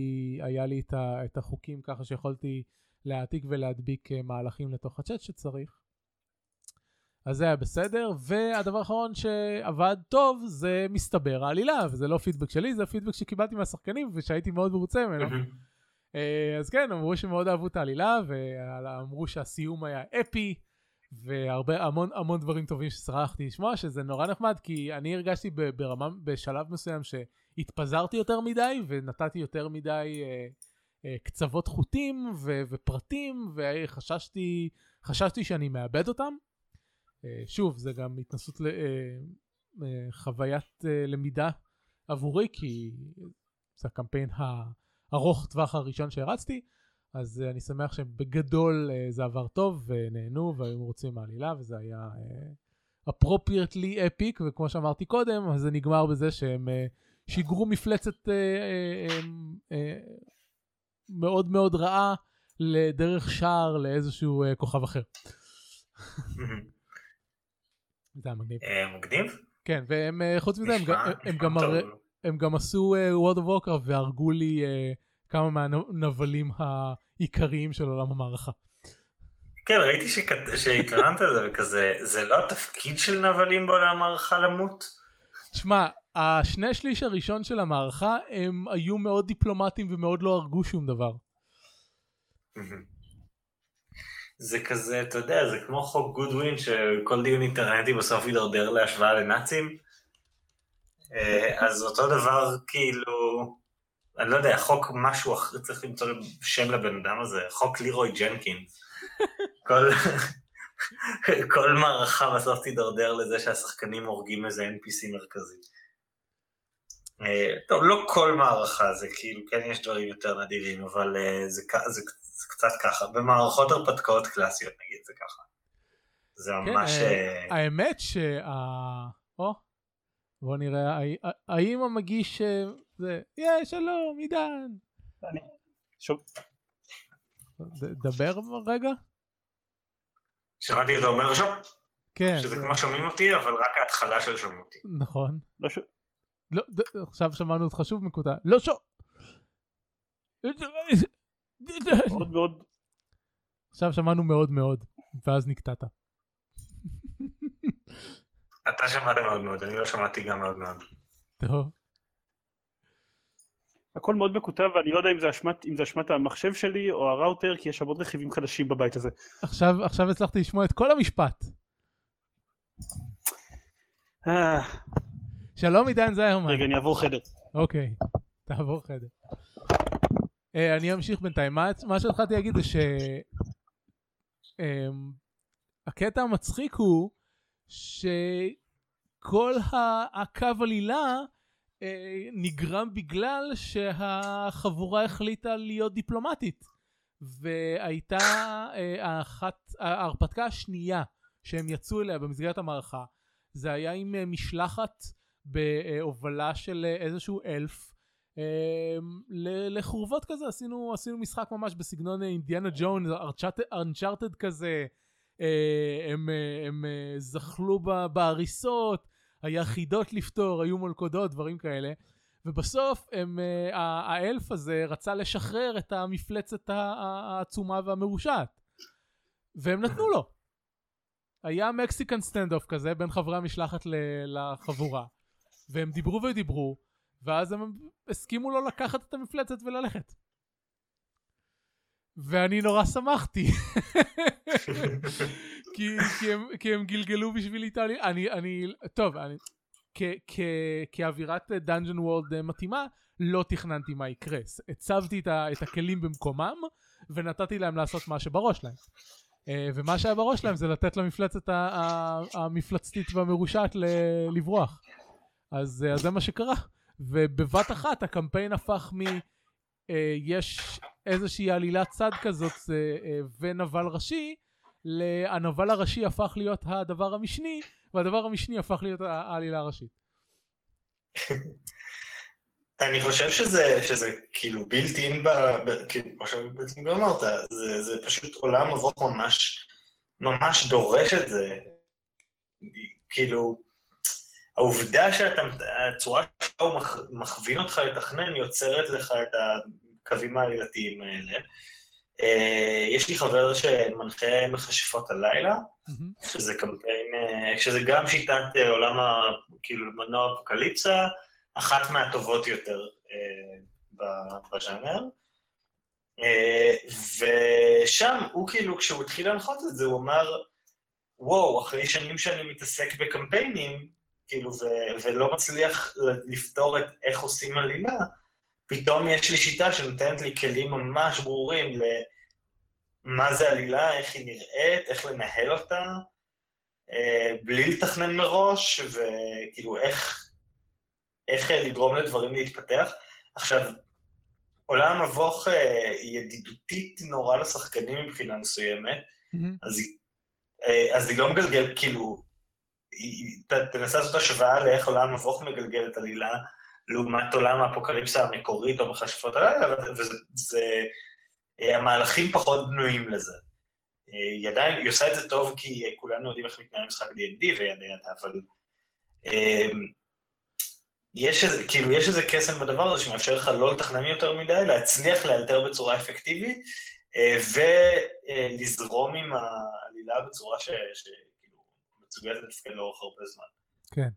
היה לי את ה, את החוקים ככה שיכולתי להעתיק ולהדביק מהלכים לתוך הצ'אט שצריך. אז זה היה בסדר, והדבר האחרון שעבד טוב זה מסתבר העלילה, וזה לא פידבק שלי, זה הפידבק שקיבלתי מהשחקנים ושהייתי מאוד מרוצה ממנו. אז כן, אמרו שמאוד אהבו את העלילה, ואמרו שהסיום היה אפי, והרבה, המון, המון דברים טובים שצרחתי לשמוע, שזה נורא נחמד, כי אני הרגשתי ברמה, בשלב מסוים שהתפזרתי יותר מדי, ונתתי יותר מדי אה, אה, קצוות חוטים ו, ופרטים, וחששתי, חששתי שאני מאבד אותם. שוב, זה גם התנסות לחוויית למידה עבורי, כי זה הקמפיין הארוך טווח הראשון שהרצתי, אז אני שמח שבגדול זה עבר טוב, ונהנו, והיו מרוצים מהעלילה, וזה היה appropriately epic, וכמו שאמרתי קודם, אז זה נגמר בזה שהם שיגרו מפלצת מאוד מאוד רעה לדרך שער לאיזשהו כוכב אחר. זה מגניב. מגניב? כן, והם חוץ מזה, הם גם עשו World of Warcraft והרגו לי כמה מהנבלים העיקריים של עולם המערכה. כן, ראיתי שהתלוננת על זה וכזה, זה לא התפקיד של נבלים בעולם המערכה למות? תשמע, השני שליש הראשון של המערכה הם היו מאוד דיפלומטיים ומאוד לא הרגו שום דבר. זה כזה, אתה יודע, זה כמו חוק גודווין שכל דיון אינטרנטי בסוף ידרדר להשוואה לנאצים. אז אותו דבר, כאילו, אני לא יודע, חוק משהו אחר, צריך למצוא שם לבן אדם הזה, חוק לירוי ג'נקינס. כל, כל מערכה בסוף תידרדר לזה שהשחקנים הורגים איזה אן פי סי מרכזי. טוב, לא כל מערכה, זה כאילו, כן יש דברים יותר נדירים, אבל זה כזה, זה קצת ככה, במערכות הרפתקאות קלאסיות נגיד זה ככה. זה ממש... האמת שה... או, בוא נראה, האם המגיש... יאי, שלום, עידן. שוב. דבר רגע? שמעתי את זה אומר שוב? כן. שזה כמו שומעים אותי, אבל רק ההתחלה של שומעים אותי. נכון. לא שוב. עכשיו שמענו אותך שוב מקוטע. לא שוב. מאוד מאוד. עכשיו שמענו מאוד מאוד, ואז נקטעת. אתה שמעת מאוד מאוד, אני לא שמעתי גם מאוד מאוד. טוב. הכל מאוד מקוטע, ואני לא יודע אם זה אשמת, אם זה אשמת המחשב שלי או הראוטר, כי יש שם עוד רכיבים חדשים בבית הזה. עכשיו, עכשיו הצלחתי לשמוע את כל המשפט. שלום עידן, זה היום. רגע, אני אעבור חדר. אוקיי, תעבור חדר. אני אמשיך בינתיים. מה שהתחלתי להגיד זה שהקטע המצחיק הוא שכל הקו עלילה נגרם בגלל שהחבורה החליטה להיות דיפלומטית, והייתה ההרפתקה השנייה שהם יצאו אליה במסגרת המערכה, זה היה עם משלחת בהובלה של איזשהו אלף לחורבות כזה, עשינו, עשינו משחק ממש בסגנון אינדיאנה ג'ונס, אנצ'ארטד כזה, הם, הם זחלו בעריסות, היה חידות לפתור, היו מולקודות, דברים כאלה, ובסוף הם, האלף הזה רצה לשחרר את המפלצת העצומה והמרושעת, והם נתנו לו. היה מקסיקן סטנד-אוף כזה בין חברי המשלחת לחבורה. והם דיברו ודיברו, ואז הם הסכימו לו לקחת את המפלצת וללכת. ואני נורא שמחתי. כי, כי, הם, כי הם גלגלו בשבילי תהליך. אני, אני, טוב, אני, כ, כ, כאווירת Dungeon World מתאימה, לא תכננתי מה יקרה. הצבתי את, ה, את הכלים במקומם, ונתתי להם לעשות מה שבראש להם. ומה שהיה בראש להם זה לתת למפלצת המפלצתית והמרושעת לברוח. אז זה מה שקרה. ובבת אחת הקמפיין הפך מ... יש איזושהי עלילת צד כזאת ונבל ראשי, הנבל הראשי הפך להיות הדבר המשני, והדבר המשני הפך להיות העלילה הראשית. אני חושב שזה, שזה כאילו בלתי אין, כמו שבעצם גם אמרת, זה, זה פשוט עולם מבוא ממש, ממש דורש את זה. כאילו, העובדה שאתה, הצורה שהוא מכווין אותך לתכנן, יוצרת לך את הקווים העלילתיים האלה. יש לי חבר שמנחה מכשפות הלילה, שזה קמפיין, שזה גם שיטת עולם ה, כאילו, מנוע אפוקליפסה, אחת מהטובות יותר בז'אנר, ושם הוא כאילו, כשהוא התחיל להנחות את זה, הוא אמר, וואו, אחרי שנים שאני מתעסק בקמפיינים, כאילו, ולא מצליח לפתור את איך עושים עלילה, פתאום יש לי שיטה שנותנת לי כלים ממש ברורים למה זה עלילה, איך היא נראית, איך לנהל אותה, בלי לתכנן מראש, וכאילו, איך... איך לגרום לדברים להתפתח. עכשיו, עולם המבוך ידידותית נורא לשחקנים מבחינה מסוימת, אז היא לא מגלגל, כאילו, תנסה זאת השוואה לאיך עולם המבוך מגלגל את עלילה, לעומת עולם האפוקליפסה המקורית או מכשפות הלילה, והמהלכים פחות בנויים לזה. היא עושה את זה טוב, כי כולנו יודעים איך מתנהל משחק די אנד די וידעת, אבל... יש איזה, כאילו, יש איזה קסם בדבר הזה שמאפשר לך לא לתכנן יותר מדי, להצליח לאלתר בצורה אפקטיבית, ולזרום עם העלילה בצורה ש... שכאילו, מצוגעת לתפקד לאורך הרבה זמן. כן.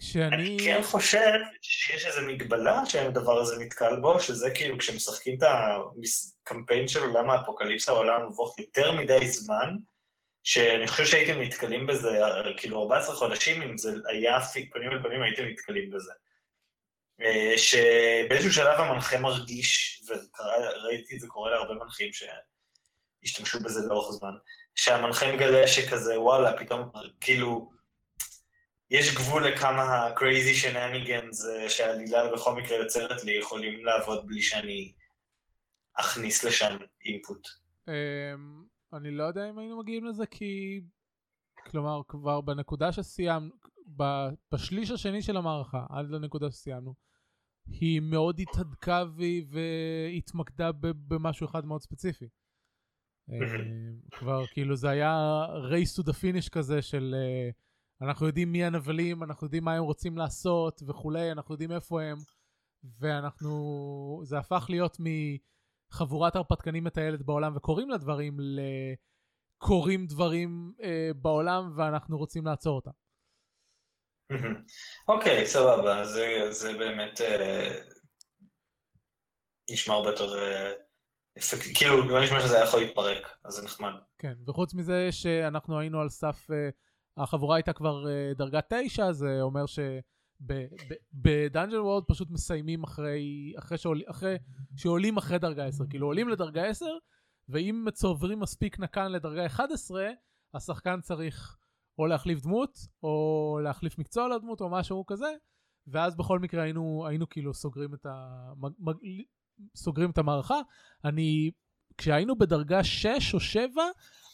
כשאני... אני כן חושב שיש איזו מגבלה שהדבר הזה נתקל בו, שזה כאילו, כשמשחקים את הקמפיין של עולם האפוקליפסה, העולם מבוך יותר מדי זמן, שאני חושב שהייתם נתקלים בזה, כאילו ארבעה עשר חודשים, אם זה היה פיק פנים על פנים, הייתם נתקלים בזה. שבאיזשהו שלב המנחה מרגיש, וראיתי את זה קורה להרבה מנחים שהשתמשו בזה לאורך זמן, שהמנחה מגלה שכזה, וואלה, פתאום, כאילו, יש גבול לכמה ה-crazy shenanigans שהעלילה בכל מקרה יוצרת לי, יכולים לעבוד בלי שאני אכניס לשם input. אני לא יודע אם היינו מגיעים לזה, כי כלומר כבר בנקודה שסיימנו, בשליש השני של המערכה, עד לנקודה שסיימנו, היא מאוד התהדקה והתמקדה במשהו אחד מאוד ספציפי. כבר כאילו זה היה race to the finish כזה של אנחנו יודעים מי הנבלים, אנחנו יודעים מה הם רוצים לעשות וכולי, אנחנו יודעים איפה הם, ואנחנו, זה הפך להיות מ... חבורת הרפתקנים מטיילת בעולם וקוראים לדברים, לקוראים דברים בעולם ואנחנו רוצים לעצור אותם. אוקיי, סבבה, זה באמת נשמע הרבה יותר, כאילו לא נשמע שזה יכול להתפרק, אז זה נחמד. כן, וחוץ מזה שאנחנו היינו על סף, החבורה הייתה כבר דרגה תשע, זה אומר שבדאנג'ן וורד פשוט מסיימים אחרי שעולים אחרי דרגה עשר, כאילו עולים לדרגה עשר, ואם מצוברים מספיק נקן לדרגה אחת עשרה, השחקן צריך או להחליף דמות, או להחליף מקצוע לדמות, או משהו כזה, ואז בכל מקרה היינו, היינו כאילו סוגרים את ה... סוגרים את המערכה. אני, כשהיינו בדרגה שש או שבע,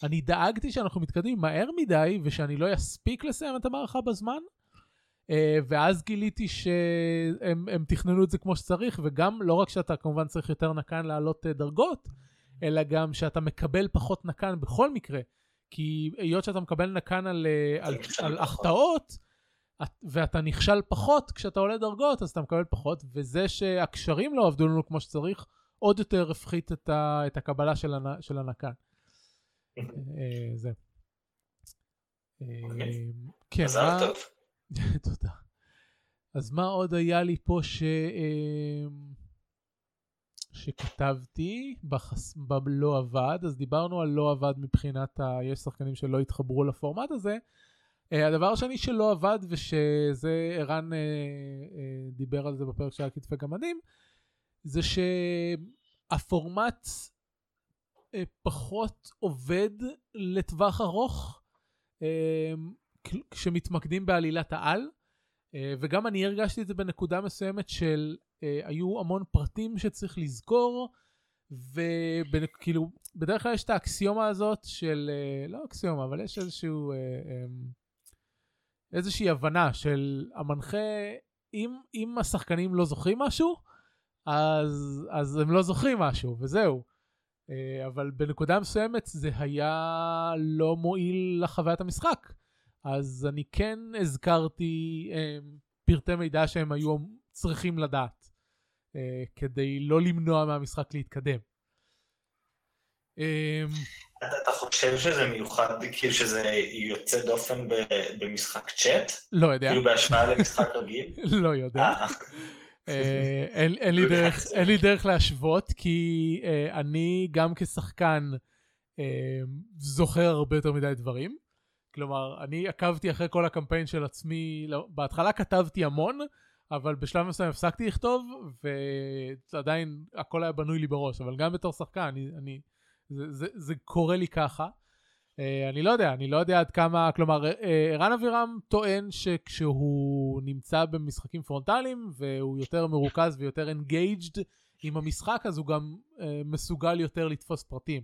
אני דאגתי שאנחנו מתקדמים מהר מדי, ושאני לא יספיק לסיים את המערכה בזמן, ואז גיליתי שהם תכננו את זה כמו שצריך, וגם לא רק שאתה כמובן צריך יותר נקן לעלות דרגות, אלא גם שאתה מקבל פחות נקן בכל מקרה, כי היות שאתה מקבל נקן על החטאות, ואתה נכשל פחות כשאתה עולה דרגות, אז אתה מקבל פחות, וזה שהקשרים לא עבדו לנו כמו שצריך, עוד יותר הפחית את הקבלה של הנקן. זה. כן, מה... תודה. אז מה עוד היה לי פה ש... שכתבתי בחס... בלא עבד, אז דיברנו על לא עבד מבחינת ה... יש שחקנים שלא התחברו לפורמט הזה. הדבר השני שלא עבד, ושזה ערן דיבר על זה בפרק של כתפי גמדים, זה שהפורמט פחות עובד לטווח ארוך, כשמתמקדים בעלילת העל, וגם אני הרגשתי את זה בנקודה מסוימת של היו המון פרטים שצריך לזכור, וכאילו בדרך כלל יש את האקסיומה הזאת של, לא אקסיומה, אבל יש איזשהו, איזושהי הבנה של המנחה, אם, אם השחקנים לא זוכרים משהו, אז, אז הם לא זוכרים משהו, וזהו. אבל בנקודה מסוימת זה היה לא מועיל לחוויית המשחק. אז אני כן הזכרתי פרטי מידע שהם היו צריכים לדעת, כדי לא למנוע מהמשחק להתקדם. אתה חושב שזה מיוחד, כאילו שזה יוצא דופן במשחק צ'אט? לא יודע. כאילו בהשוואה למשחק רגיל? לא יודע. אין לי דרך להשוות, כי אני גם כשחקן זוכר הרבה יותר מדי דברים. כלומר, אני עקבתי אחרי כל הקמפיין של עצמי, בהתחלה כתבתי המון, אבל בשלב מסוים הפסקתי לכתוב, ועדיין הכל היה בנוי לי בראש, אבל גם בתור שחקן, אני, אני, זה, זה, זה קורה לי ככה. אני לא יודע, אני לא יודע עד כמה, כלומר, ערן אבירם טוען שכשהוא נמצא במשחקים פרונטליים, והוא יותר מרוכז ויותר engaged עם המשחק, אז הוא גם מסוגל יותר לתפוס פרטים.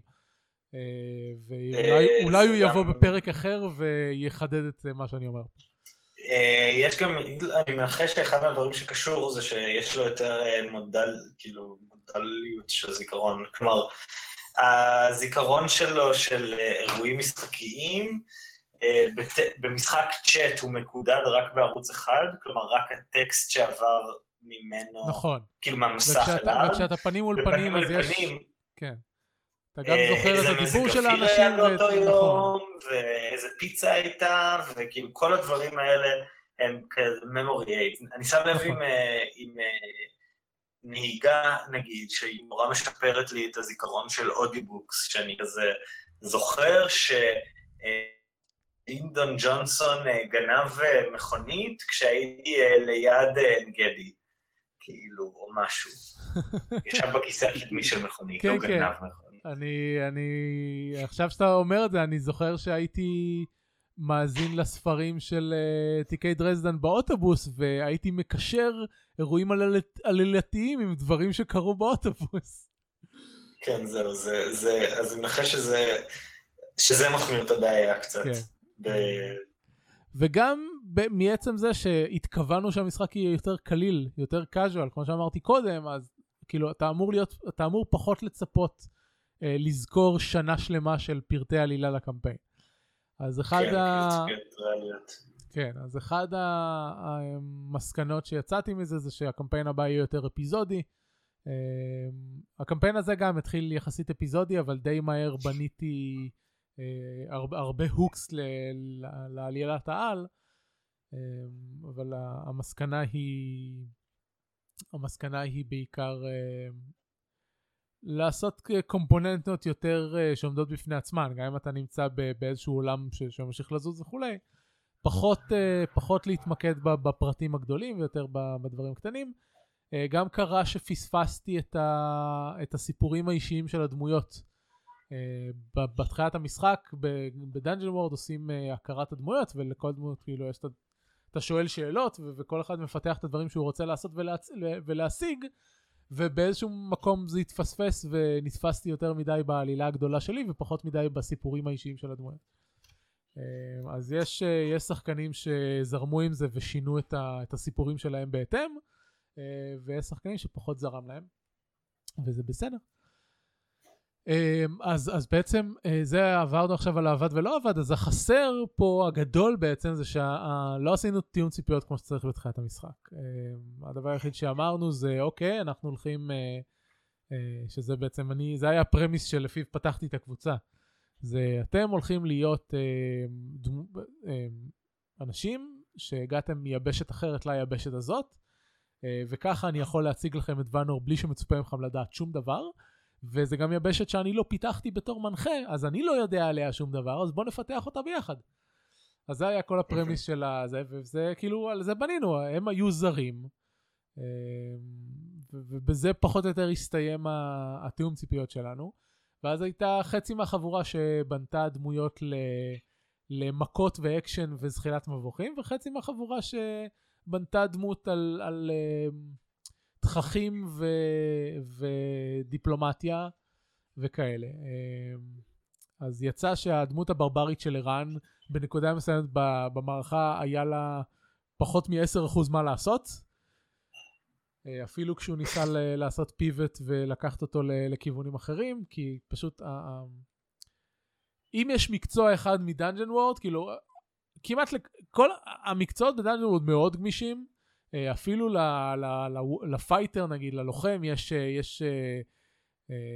ואולי הוא יבוא בפרק אחר ויחדד את מה שאני אומר. יש גם, אני מאחש שאחד מהדברים שקשור זה שיש לו יותר מודל, כאילו מודליות של זיכרון, כלומר הזיכרון שלו של אירועים משחקיים, במשחק צ'אט הוא מקודד רק בערוץ אחד, כלומר רק הטקסט שעבר ממנו, נכון, כאילו מהמסך אליו, וכשאתה פנים מול פנים, אז יש, כן, אתה גם זוכר את הדיבור של האנשים, איזה מזג כפיר היה באותו יום, ואיזה פיצה הייתה, וכאילו כל הדברים האלה הם כזה ממורי. אני שם לב עם נהיגה, נגיד, שהיא מורה משפרת לי את הזיכרון של אודיבוקס, שאני כזה זוכר שאינדון ג'ונסון גנב מכונית כשהייתי ליד נגדי, כאילו, או משהו. ישב בכיסא הקדמי של מכונית, לא גנב מכונית. אני, אני, עכשיו שאתה אומר את זה, אני זוכר שהייתי מאזין לספרים של uh, תיקי דרזדן באוטובוס, והייתי מקשר אירועים עלילתיים עם דברים שקרו באוטובוס. כן, זהו, זה, זה, אז אני חושב שזה, שזה מחמיר את הבעיה קצת. כן. ב... וגם ב- מעצם זה שהתכוונו שהמשחק יהיה יותר קליל, יותר casual, כמו שאמרתי קודם, אז כאילו, אתה אמור להיות, אתה אמור פחות לצפות לזכור שנה שלמה של פרטי עלילה לקמפיין. אז אחד ה... כן, אז אחד המסקנות שיצאתי מזה, זה שהקמפיין הבא יהיה יותר אפיזודי. הקמפיין הזה גם התחיל יחסית אפיזודי, אבל די מהר בניתי הרבה הוקס לעלילת העל, אבל המסקנה היא... המסקנה היא בעיקר... לעשות קומפוננטות יותר שעומדות בפני עצמן, גם אם אתה נמצא באיזשהו עולם שממשיך לזוז וכולי, פחות, פחות להתמקד בפרטים הגדולים ויותר בדברים הקטנים. גם קרה שפספסתי את, ה, את הסיפורים האישיים של הדמויות. בתחילת המשחק, בדנג'ן וורד עושים הכרת הדמויות, ולכל דמות כאילו יש, אתה שואל שאלות, וכל אחד מפתח את הדברים שהוא רוצה לעשות ולהצ... ולהשיג, ובאיזשהו מקום זה התפספס, ונתפסתי יותר מדי בעלילה הגדולה שלי, ופחות מדי בסיפורים האישיים של הדמויות. אז יש, יש שחקנים שזרמו עם זה, ושינו את, ה, את הסיפורים שלהם בהתאם, ויש שחקנים שפחות זרם להם, וזה בסדר. אז, אז בעצם, זה עברנו עכשיו על העבד ולא עבד, אז החסר פה הגדול בעצם, זה שלא עשינו תיאום ציפיות כמו שצריך בתחילת המשחק. הדבר היחיד שאמרנו זה, אוקיי, אנחנו הולכים, שזה בעצם אני, זה היה הפרמיס שלפיו פתחתי את הקבוצה. זה, אתם הולכים להיות אנשים שהגעתם מיבשת אחרת ליבשת הזאת, וככה אני יכול להציג לכם את ונור בלי שמצופה מכם לדעת שום דבר, וזה גם יבשת שאני לא פיתחתי בתור מנחה, אז אני לא יודע עליה שום דבר, אז בוא נפתח אותה ביחד. אז זה היה כל הפרמיס של הזה, וזה כאילו, על זה בנינו, הם היו זרים, ובזה פחות או יותר הסתיים התיאום ציפיות שלנו, ואז הייתה חצי מהחבורה שבנתה דמויות למכות ואקשן וזחילת מבוכים, וחצי מהחבורה שבנתה דמות על, על תככים ו, ודיפלומטיה וכאלה. אז יצא שהדמות הברברית של איראן, בנקודה מסוימת במערכה, היה לה פחות מ-עשרה אחוז מה לעשות. אפילו כשהוא ניסה לעשות פיבט ולקחת אותו לכיוונים אחרים, כי פשוט, אם יש מקצוע אחד מדנג'ן וורד, כאילו, כמעט כל המקצועות בדנג'ן וורד מאוד גמישים, אפילו לפייטר, נגיד, ללוחם, יש, יש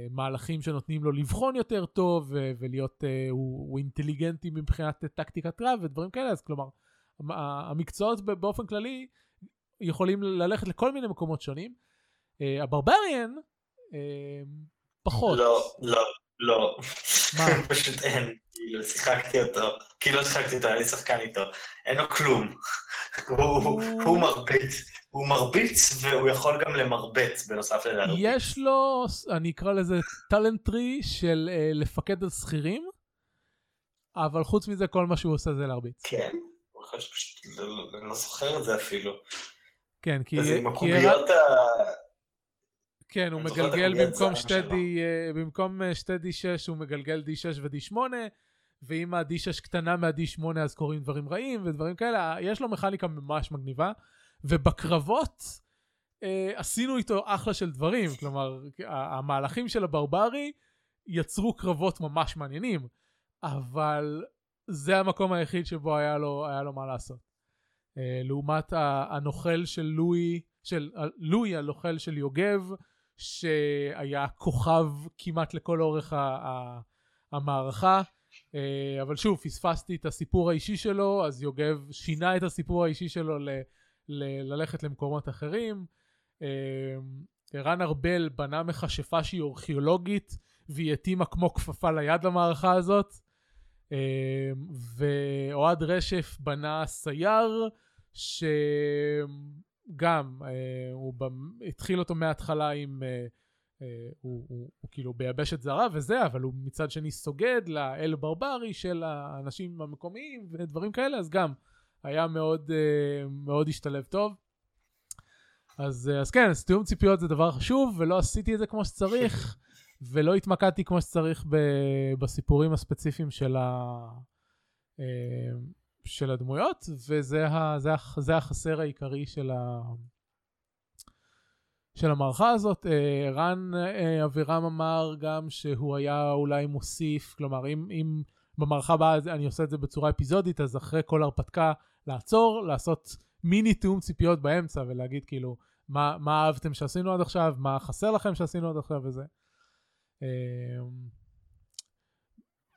מהלכים שנותנים לו לבחון יותר טוב, ולהיות, הוא אינטליגנטי מבחינת טקטיקת רב ודברים כאלה, אז כלומר, המקצועות באופן כללי יכולים ללכת לכל מיני מקומות שונים. הברבריאן, פחות. לא, לא, לא. מה? פשוט אין, כאילו, שיחקתי אותו, כאילו לא שיחקתי אותו, אני שחקן איתו. אין לו כלום. הוא מרביץ, הוא מרביץ והוא יכול גם למרבץ בנוסף לדערביץ. יש לו, אני אקרא לזה טלנטרי של לפקד על סחירים, אבל חוץ מזה כל מה שהוא עושה זה להרביץ. כן, אני לא זוכר את זה אפילו. כן, כי... זה עם הקוביות ה... כן, הוא מגלגל במקום שתי במקום שתי די שש, הוא מגלגל די שש ודי שמונה, ואם ה-די שש קטנה מה-די שמונה אז קוראים דברים רעים ודברים כאלה, יש לו מכניקה ממש מגניבה, ובקרבות עשינו איתו אחלה של דברים, כלומר, המהלכים של הברברי יצרו קרבות ממש מעניינים, אבל זה המקום היחיד שבו היה לו, היה לו מה לעשות. לעומת הנוכל של לואי, של לואי הלוכל של יוגב, שהיה כוכב כמעט לכל אורך המערכה, אבל שוב, פספסתי את הסיפור האישי שלו, אז יוגב שינה את הסיפור האישי שלו ללכת למקומות אחרים. ערן ארבל בנה מכשפה שהיא ארכיאולוגית, והיא התאימה כמו כפפה ליד למערכה הזאת, ואוהד רשף בנה סייר שגם הוא התחיל אותו מההתחלה עם הוא כאילו בייבש את זרה וזה, אבל הוא מצד שני סוגד לאל ברברי של האנשים המקומיים ודברים כאלה, אז גם היה מאוד מאוד השתלב טוב. אז אז כן, תיאום ציפיות זה דבר חשוב, ולא עשיתי את זה כמו שצריך ולא התמקדתי כמו שצריך בסיפורים הספציפיים של ה של הדמויות, וזה ה זה זה החסר העיקרי של ה של המערכה הזאת. רן אבירם אמר גם שהוא היה אולי מוסיף, כלומר אם אם במערכה הבאה אני עושה את זה בצורה אפיזודית, אז אחרי כל הרפתקה לעצור, לעשות מיני תיאום ציפיות באמצע ולהגיד כאילו מה מה אהבתם שעשינו עד עכשיו, מה חסר לכם שעשינו עד עכשיו וזה.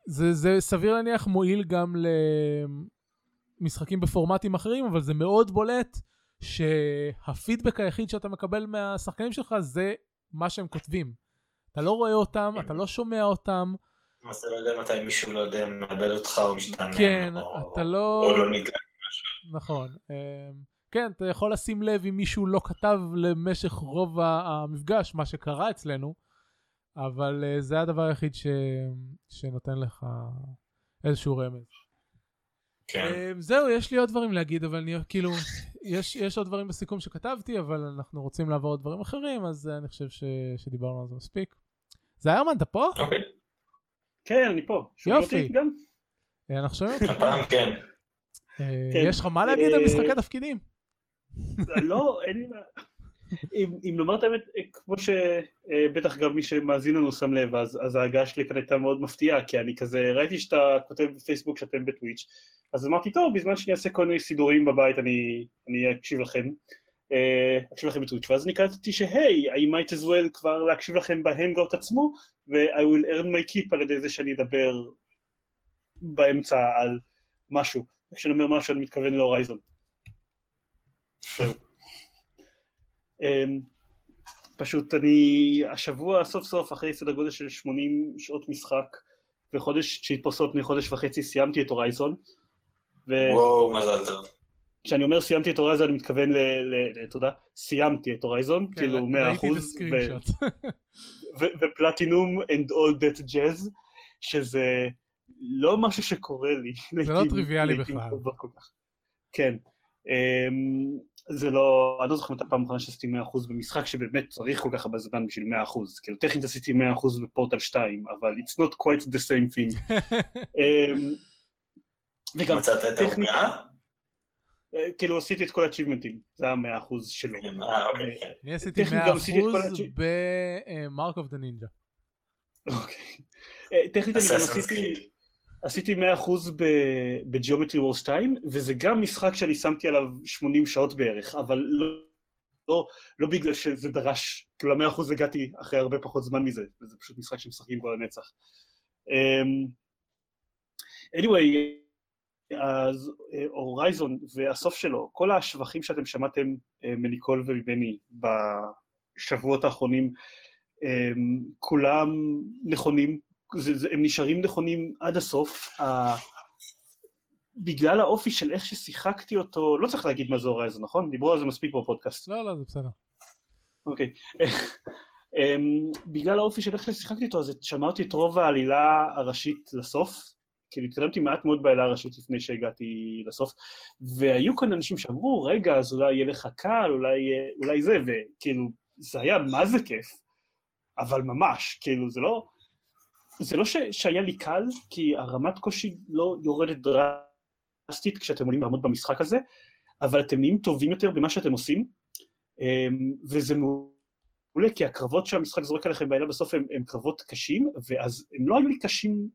זה, זה סביר להניח מועיל גם למשחקים בפורמטים אחרים, אבל זה מאוד בולט שהפידבק היחיד שאתה מקבל מהשחקנים שלך זה מה שהם כותבים. אתה לא רואה אותם, אתה לא שומע אותם. אתה לא יודע מתי מישהו לא יודע, מאבד אותך או משתנה. כן, אתה לא... או לא נגע משהו. נכון. כן, אתה יכול לשים לב אם מישהו לא כתב למשך רוב המפגש, מה שקרה אצלנו. אבל uh, זה הדבר היחיד ש... שנותן לך איזשהו רמז. כן. Um, זהו, יש לי עוד דברים להגיד, אבל אני, כאילו, יש, יש עוד דברים בסיכום שכתבתי, אבל אנחנו רוצים לעבור עוד דברים אחרים, אז uh, אני חושב ש... שדיברנו על זה מספיק. זיירמן, אתה פה? אוקיי. כן, אני פה. יופי. גם? אנחנו שומעים אותך. הפעם, כן. Uh, כן. יש לך מה להגיד על משחקי תפקידים? לא, אין לי מה... אם, אם לומר את האמת, כמו שבטח גם מי שמאזין לנו שם לב, אז, אז ההגעה שלי כאן הייתה מאוד מפתיעה, כי אני כזה, ראיתי שאתה כותב בפייסבוק שאתם בטוויץ', אז אמרתי, טוב, בזמן שאני אעשה כל מיני סידורים בבית, אני, אני אקשיב לכם, אקשיב לכם בטוויץ', ואז אני קלטתי שהי, I might as well כבר להקשיב לכם בהנגאוט עצמו, ו-I will earn my keep על ידי זה שאני אדבר באמצע על משהו, כשאני אומר משהו, אני מתכוון להורייזון. פשוט אני השבוע סוף סוף אחרי סדר גודל של שמונים שעות משחק וחודש שהתפוסות מחודש וחצי סיימתי את הורייזון. וואו, מזל טוב. כשאני אומר סיימתי את הורייזון אני מתכוון לתודה, סיימתי את הורייזון, כאילו מאה אחוז ופלטינום and all that jazz, שזה לא משהו שקורה לי. זה לא טריוויאלי בכלל. כן. זה לא, אני לא זוכר את הפעם האחרונה שעשיתי מאה אחוז במשחק שבאמת צריך כל כך הרבה זמן בשביל מאה אחוז, כאילו טכנית עשיתי מאה אחוז בפורטל שתיים, אבל it's not quite the same thing. וגם מצאת את ההוגעה? כאילו עשיתי את כל האצ'יבמנטים, זה ה-מאה אחוז שלו. אני עשיתי מאה אחוז ב-Mark of the Ninja. אוקיי. טכנית אני גם עשיתי... עשיתי מאה אחוז ב-Geometry Wars שתיים, וזה גם משחק שאני שמתי עליו שמונים שעות בערך, אבל לא בגלל שזה דרש, כאילו ל-מאה אחוז הגעתי אחרי הרבה פחות זמן מזה, וזה פשוט משחק שמשחקים בו לנצח. anyway, אז הורייזון והסוף שלו, כל השבחים שאתם שמעתם מניקול וממני בשבועות האחרונים, כולם נכונים, זה, זה, הם נשארים נכונים עד הסוף, uh, בגלל האופי של איך ששיחקתי אותו, לא צריך להגיד מה זה הורייזון, נכון? דיברו על זה מספיק בפודקאסט. לא, לא, זה בסדר. אוקיי. um, בגלל האופי של איך ששיחקתי אותו, אז שמרתי את רוב העלילה הראשית לסוף, כי התקדמתי מעט מאוד בעלילה הראשית לפני שהגעתי לסוף, והיו כאן אנשים שאמרו, רגע, אז אולי יהיה לך קל, אולי, אולי זה, וכאילו, זה היה מה זה כיף, אבל ממש, כאילו, זה לא... זה לא ש... שהיה לי קל, כי הרמת קושי לא יורדת דרסטית כשאתם עולים לעמוד במשחק הזה, אבל אתם נהיים טובים יותר במה שאתם עושים, וזה מעולה, כי הקרבות שהמשחק זורק עליכם בעילה בסוף הם, הם קרבות קשים, ואז הם לא היו לי קשים,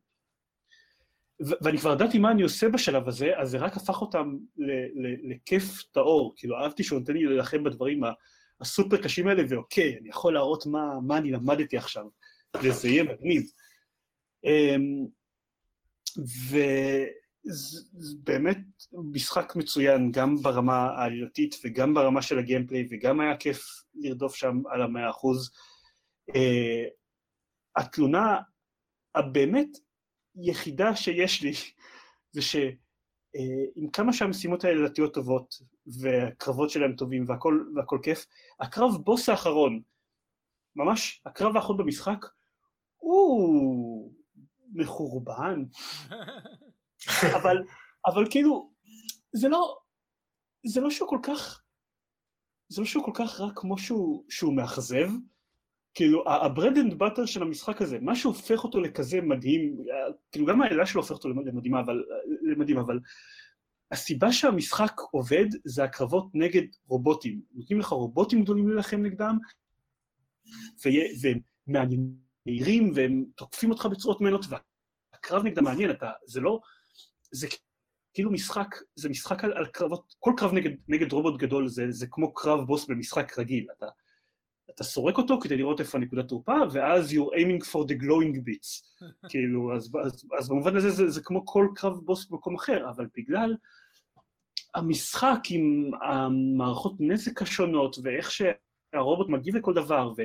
ו- ואני כבר ידעתי מה אני עושה בשלב הזה, אז זה רק הפך אותם ל- ל- לכיף טהור, כאילו אהבתי שהוא נותן לי ללחם בדברים הסופר קשים האלה, ואוקיי, אני יכול להראות מה, מה אני למדתי עכשיו, וזה יהיה מגניב. ובאמת משחק מצוין גם ברמה העלילתית וגם ברמה של הגיימפליי וגם היה כיף לרדוף שם על המאה אחוז. התלונה הבאמת יחידה שיש לי זה שעם כמה שהמשימות העלילתיות טובות והקרבות שלהם טובים והכל, והכל כיף, הקרב בוס האחרון, ממש הקרב האחרון במשחק, הוא מחורבן, אבל, אבל כאילו, זה לא, זה לא שהוא כל כך, זה לא שהוא כל כך רק כמו שהוא, שהוא מאכזב, כאילו, הברד אנד בטר של המשחק הזה, מה שהופך אותו לכזה מדהים, כאילו גם העלילה שלו הופך אותו למדהימה, אבל, למדהים, אבל הסיבה שהמשחק עובד זה הקרבות נגד רובוטים, נותנים לך רובוטים גדולים ללחם נגדם, והם מעניינים. מהירים והם תוקפים אותך בצורות מנות, והקרב נגדם מעניין, אתה, זה לא, זה כאילו משחק, זה משחק על, על קרבות, כל קרב נגד, נגד רובוט גדול זה, זה כמו קרב בוס במשחק רגיל, אתה, אתה סורק אותו כדי לראות איפה נקודת תורפה, ואז you're aiming for the glowing bits, כאילו, אז, אז, אז במובן הזה זה, זה כמו כל קרב בוס במקום אחר, אבל בגלל המשחק עם המערכות נזק השונות, ואיך שהרובוט מגיב לכל דבר, ו...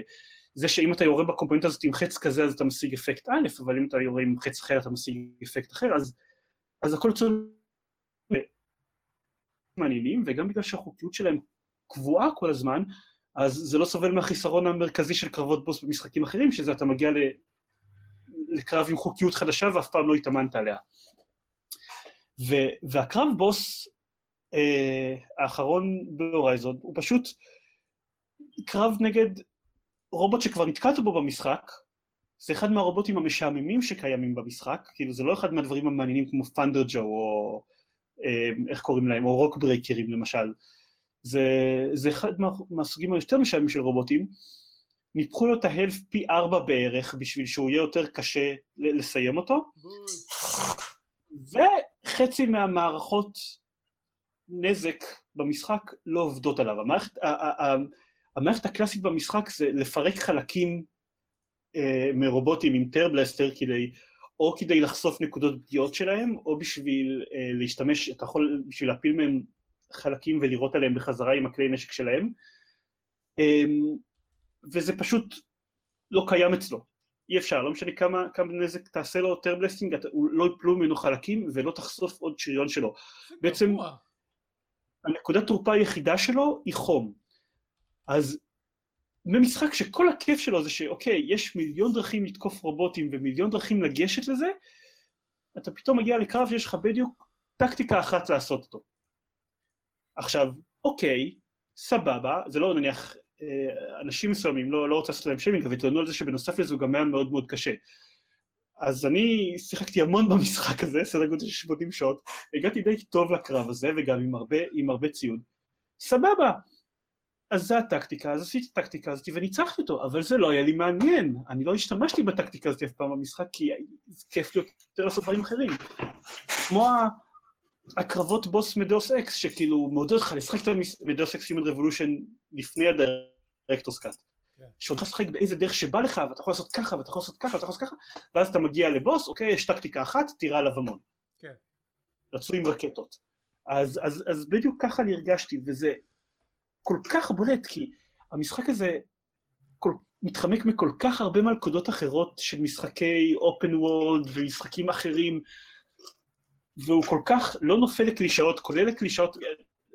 זה שאם אתה יורה בקומפוננט הזאת עם חץ כזה, אז אתה משיג אפקט א', אבל אם אתה יורה עם חץ אחר, אתה משיג אפקט אחר, אז, אז הכל צורך מעניינים, וגם בגלל שהחוקיות שלהם קבועה כל הזמן, אז זה לא סובל מהחיסרון המרכזי של קרבות בוס במשחקים אחרים, שזה אתה מגיע ל, לקרב עם חוקיות חדשה, ואף פעם לא התאמנת עליה. ו, והקרב בוס אה, האחרון בהורייזון, הוא פשוט קרב נגד, רובוט שכבר נתקעת בו במשחק, זה אחד מהרובוטים המשעממים שקיימים במשחק, כאילו זה לא אחד מהדברים המעניינים כמו פנדר ג'ו או איך קוראים להם, או רוק ברייקרים למשל, זה, זה אחד מה, מהסוגים היותר משעמים של רובוטים, ניפחו לו את ההלף פי ארבע בערך בשביל שהוא יהיה יותר קשה לסיים אותו, וחצי מהמערכות נזק במשחק לא עובדות עליו, המערכת, המערכת הקלאסית במשחק זה לפרק חלקים אה, מרובוטים עם טרבלסטר כדי, או כדי לחשוף נקודות פגיעות שלהם, או בשביל אה, להשתמש, אתה יכול בשביל להפיל מהם חלקים ולירות עליהם בחזרה עם הכלי נשק שלהם, וזה פשוט לא קיים אצלו, אי אפשר, לא משנה כמה, כמה נזק תעשה לו טרבלסטינג, הוא לא יפלו ממנו חלקים ולא תחשוף עוד שריון שלו. בעצם הנקודת תורפה היחידה שלו היא חום, אז במשחק שכל הכיף שלו זה שאוקיי, יש מיליון דרכים לתקוף רובוטים ומיליון דרכים לגשת לזה, אתה פתאום מגיע לקרב שיש לך בדיוק טקטיקה אחת לעשות אותו. עכשיו, אוקיי, סבבה, זה לא נניח אנשים מסוימים, לא, לא רוצה לעשות להם שיימינג, אבל התלוננו על זה שבנוסף לזה הוא גם היה מאוד מאוד קשה. אז אני שיחקתי המון במשחק הזה, סדר גודל של שמונים שעות, הגעתי די טוב לקרב הזה וגם עם הרבה, עם הרבה ציוד. סבבה, אז זה הטקטיקה, אז עשיתי את הטקטיקה הזאת וניצחתי אותו, אבל זה לא היה לי מעניין, אני לא השתמשתי בטקטיקה הזאת אף פעם במשחק, כי כיף לי יותר לעשות דברים אחרים. כמו הקרבות בוס מדאוס אקס, שכאילו מעודד אותך לשחק את מדאוס אקס עם רבולושן לפני הדירקטורס קאט, שאתה לשחק באיזה דרך שבא לך, ואתה יכול לעשות ככה, ואתה יכול לעשות ככה, ואתה יכול לעשות ככה, ואז אתה מגיע לבוס, אוקיי, יש טקטיקה אחת, תירה עליו המון. כן. רצו עם רקטות. אז, אז, אז בדיוק ככה נרגשתי, וזה כל כך בולט, כי המשחק הזה כל, מתחמק מכל כך הרבה מלכודות אחרות של משחקי אופן וולד ומשחקים אחרים, והוא כל כך לא נופל לקלישאות, כולל לקלישאות,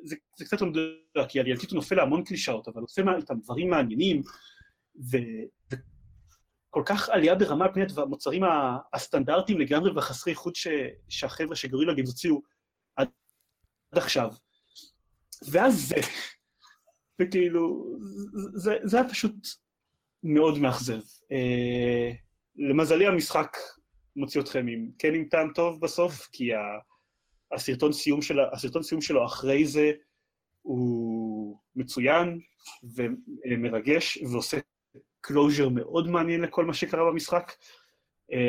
זה, זה קצת לא מדויק, כי על ילדית הוא נופל להמון קלישאות, אבל עושה את הדברים מעניינים, וכל כך עלייה ברמה על פני המוצרים הסטנדרטיים לגמרי והחסרי חוץ ש, שהחבר'ה שגורילה גם הוציאו עד, עד עכשיו. ואז זה, וכאילו, זה, זה היה פשוט מאוד מאכזב. אה, למזלי המשחק, מוציא אתכם עם, כן עם טעם טוב בסוף, כי הסרטון סיום שלו, הסרטון סיום שלו אחרי זה הוא מצוין ומרגש ועושה קלוז'ר מאוד מעניין לכל מה שקרה במשחק.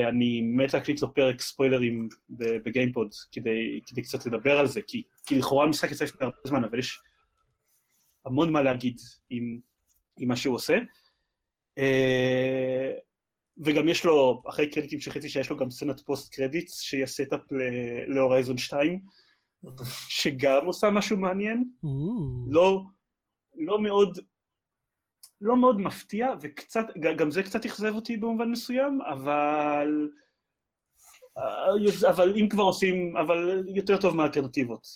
אני מת להקליט לו פרק ספוילרים בגיימפוד כדי, כדי קצת לדבר על זה, כי, כי לכאורה המשחק יצא לפני הרבה זמן, אבל יש המון מה להגיד עם, עם מה שהוא עושה. וגם יש לו, אחרי קרדיטים שחצי שיש לו גם סצנת פוסט קרדיטס, שהיא הסטאפ להורייזון שתיים, שגם עושה משהו מעניין, לא, לא מאוד, לא מאוד מפתיע, וקצת, גם זה קצת יחזב אותי במובן מסוים, אבל, אבל אם כבר עושים, אבל יותר טוב מהאלטרנטיבות.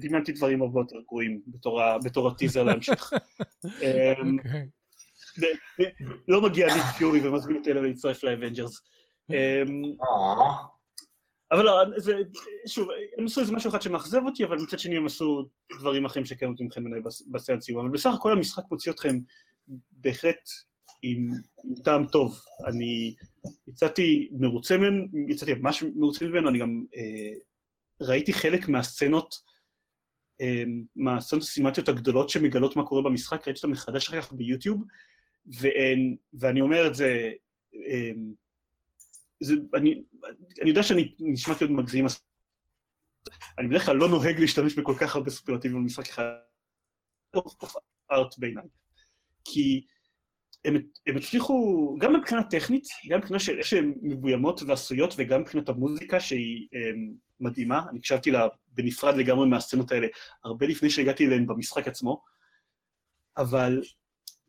דמיינתי דברים הרבה יותר גרועים בתור, בתור הטיזר להמשיך. לא מגיע ניק פיורי ומזמין אותי אלא להצטרף לאבנג'רס. אבל לא, שוב, הם עשו איזה משהו אחד שמאכזב אותי, אבל מצד שני הם עשו דברים אחרים שקיימו אותי מכם מנהי בסצנת סיום. אבל בסך הכל המשחק מוציא אתכם בהחלט עם טעם טוב. אני יצאתי מרוצה ממנו, יצאתי ממש מרוצה ממנו, אני גם ראיתי חלק מהסצנות, מהסצנות הסימטיות הגדולות שמגלות מה קורה במשחק, ראיתי אותם מחדש אחר כך ביוטיוב, ואין, ואני אומר את זה, זה אני, אני יודע שאני נשמעתי עוד מגזים, אני בדרך כלל לא נוהג להשתמש בכל כך הרבה סופרלטיבים במשחק אחד, ארט בעיניי, כי הם, הם הצליחו, גם מבחינה טכנית, גם מבחינה של איך שהן מבוימות ועשויות, וגם מבחינת המוזיקה שהיא מדהימה, אני הקשבתי לה בנפרד לגמרי מהסצנות האלה, הרבה לפני שהגעתי אליהן במשחק עצמו, אבל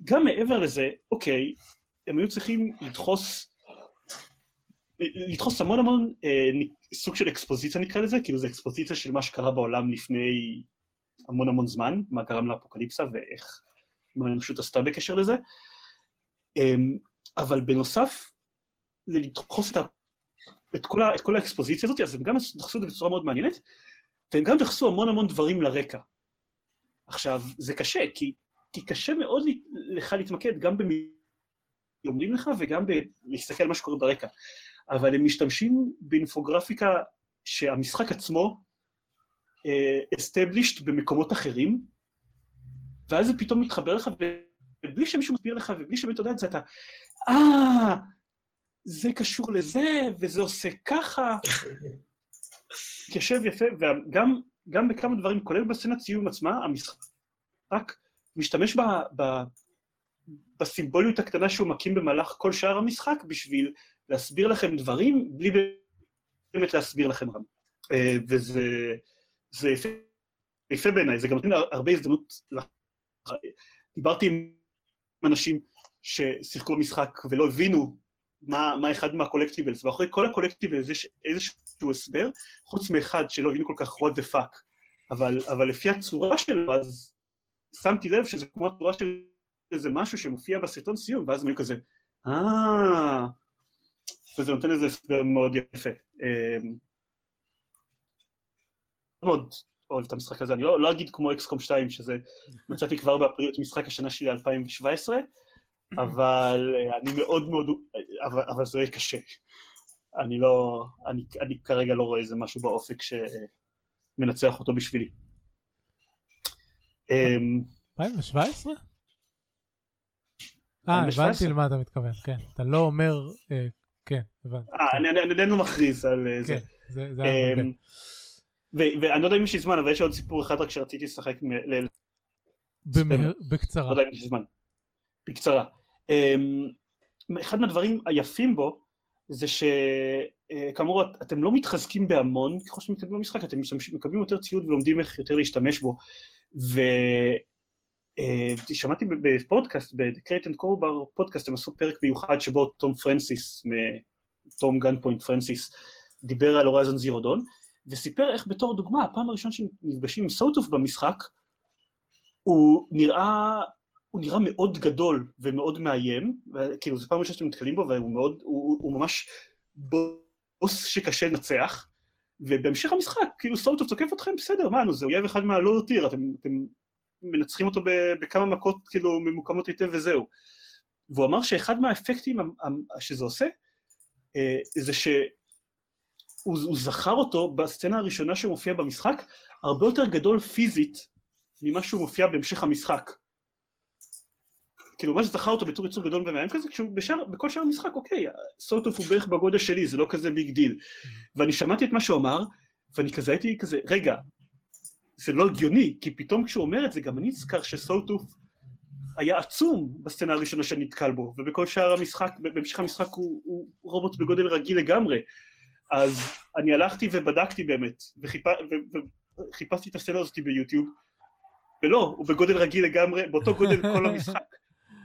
גם מעבר לזה, אוקיי, הם היו צריכים לדחוס, לדחוס המון המון אה, סוג של אקספוזיציה נקרא לזה, כאילו זה אקספוזיציה של מה שקרה בעולם לפני המון המון זמן, מה גרם לאפוקליפסה ואיך, מה האנושות עשתה בקשר לזה, אה, אבל בנוסף, לדחוס את, ה, את, כל ה, את כל האקספוזיציה הזאת, אז הם גם דחסו את זה בצורה מאוד מעניינת, והם גם דחסו המון המון דברים לרקע. עכשיו, זה קשה, כי כי קשה מאוד לך להתמקד, גם במיומנים לך וגם להסתכל על מה שקורה ברקע. אבל הם משתמשים באינפוגרפיקה שהמשחק עצמו established במקומות אחרים, ואז זה פתאום מתחבר לך, ובלי שמישהו מסביר לך ובלי שבאמת יודע את זה, אתה, אה, זה קשור לזה, וזה עושה ככה. יושב יפה, וגם גם בכמה דברים, כולל בסצנת סיום עצמה, המשחק משתמש ב, ב, בסימבוליות הקטנה שהוא מקים במהלך כל שאר המשחק, בשביל להסביר לכם דברים, בלי באמת להסביר לכם רם. וזה זה יפה בעיניי, זה גם נותן הרבה הזדמנות, דיברתי עם אנשים ששיחקו במשחק ולא הבינו מה, מה אחד מהקולקטיבלס, ואחרי כל הקולקטיבלס יש איזשהו הסבר, חוץ מאחד שלא הבינו כל כך what the fuck, אבל, אבל לפי הצורה שלו, אז שמתי לב שזה כמו הצורה של איזה משהו שמופיע בסרטון סיום, ואז מיני כזה, אה, וזה נותן איזה הסבר מאוד יפה. מאוד אוהב את המשחק הזה, אני לא, לא אגיד כמו אקסקום שתיים, שזה מצאתי כבר באפריל את משחק השנה שלי אלפיים שבע עשרה, אבל אני מאוד מאוד, אבל, אבל זה יהיה קשה. אני לא, אני, אני כרגע לא רואה איזה משהו באופק שמנצח אותו בשבילי. אלפיים שבע עשרה? אה, הבנתי למה אתה מתכוון, כן. אתה לא אומר, כן, הבנתי. אה, אני עדיין לא מכריז על זה. כן, זה, זה היה מבין. ואני לא יודע אם יש לי זמן, אבל יש עוד סיפור אחד רק שרציתי לשחק ל... בקצרה. לא יודע אם יש לי זמן. בקצרה. אחד מהדברים היפים בו, זה שכאמור, אתם לא מתחזקים בהמון, ככל שאתם מתקדמים במשחק, אתם מקבלים יותר ציוד ולומדים איך יותר להשתמש בו. ושמעתי בפודקאסט, ב-Crate and Crowbar פודקאסט, הם עשו פרק מיוחד שבו תום פרנסיס, תום גנפוינט פרנסיס, דיבר על הורייזן זירו דון, וסיפר איך בתור דוגמה, הפעם הראשונה שנפגשים עם סוטוף במשחק, הוא נראה, הוא נראה מאוד גדול ומאוד מאיים, כאילו זו פעם ראשונה שאתם מתקלים בו, והוא מאוד, הוא, הוא ממש בוס שקשה לנצח, ובהמשך המשחק, כאילו סוטוף תוקף אתכם, בסדר, מה, זה אויב אחד מהלא אותיר, אתם, אתם מנצחים אותו בכמה מכות, כאילו, ממוקמות היטב וזהו. והוא אמר שאחד מהאפקטים שזה עושה, זה ש... הוא זכר אותו בסצנה הראשונה שמופיע במשחק, הרבה יותר גדול פיזית ממה שהוא מופיע בהמשך המשחק. כאילו, מה שזכר אותו בתור יצור גדול ומאיים כזה, כשבכל שאר המשחק, אוקיי, סוטוף הוא בערך בגודל שלי, זה לא כזה ביג דיל. ואני שמעתי את מה שהוא אמר, ואני כזה הייתי כזה, רגע, זה לא הגיוני, כי פתאום כשהוא אומר את זה, גם אני נזכר שסוטוף היה עצום בסצנה הראשונה שנתקל בו, ובכל שאר המשחק, בהמשך המשחק הוא רובוט בגודל רגיל לגמרי. אז אני הלכתי ובדקתי באמת, וחיפשתי את הסצנה הזאת ביוטיוב, ולא, הוא בגודל רגיל לגמרי, באותו גודל כל המשחק.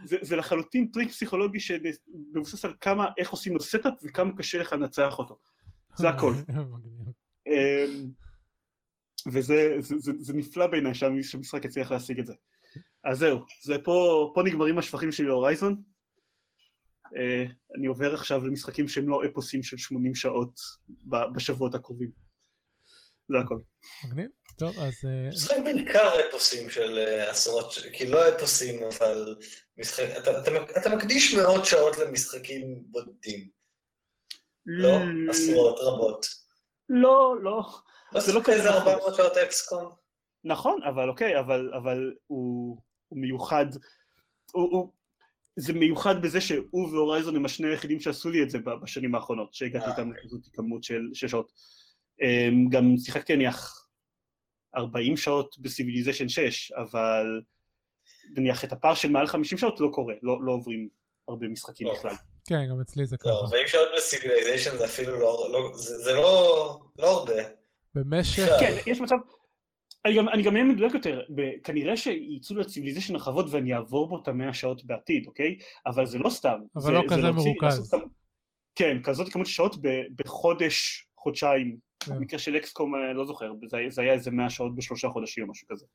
זה לחלוטין טריק פסיכולוגי שמבוסס על כמה, איך עושים לו סטאפ, וכמה קשה לך לנצח אותו. זה הכל. וזה נפלא בעיניי שהמשחק יצליח להשיג את זה. אז זהו, פה נגמרים השפכים שלי להורייזון. אני עובר עכשיו למשחקים שהם לא אפוסים של שמונים שעות בשבועות הקרובים. זה הכל. מגניב? טוב, אז... זה בעיקר אפוסים של עשרות, כי לא אפוסים, אבל אתה מקדיש מאות שעות למשחקים בודדים. לא עשרות רבות. לא, לא. זה לא כזה ארבע מאות שעות אקסקום. נכון, אבל אוקיי, אבל הוא מיוחד. הוא... זה מיוחד בזה שהוא והורייזון הם השני היחידים שעשו לי את זה בשנים האחרונות, שהגעתי איתם לכזאת כמות של שש שעות. גם שיחקתי נניח ארבעים שעות בסיביליזיישן שש, אבל נניח את הפער של מעל חמישים שעות לא קורה, לא עוברים הרבה משחקים בכלל. כן, גם אצלי זה ככה. ארבעים שעות בסיביליזיישן זה אפילו לא, זה לא הרבה. במשך... כן, יש מצב... אני גם, אני גם יהיה מדויק יותר, כנראה שייצאו לציביליזיישן הרחבות ואני אעבור בו את המאה שעות בעתיד, אוקיי? אבל זה לא סתם. אבל לא כזה מרוכז. כן, כזאת כמות שעות בחודש, חודשיים. במקרה של אקסקום, לא זוכר, זה היה איזה מאה שעות בשלושה חודשים או משהו כזה.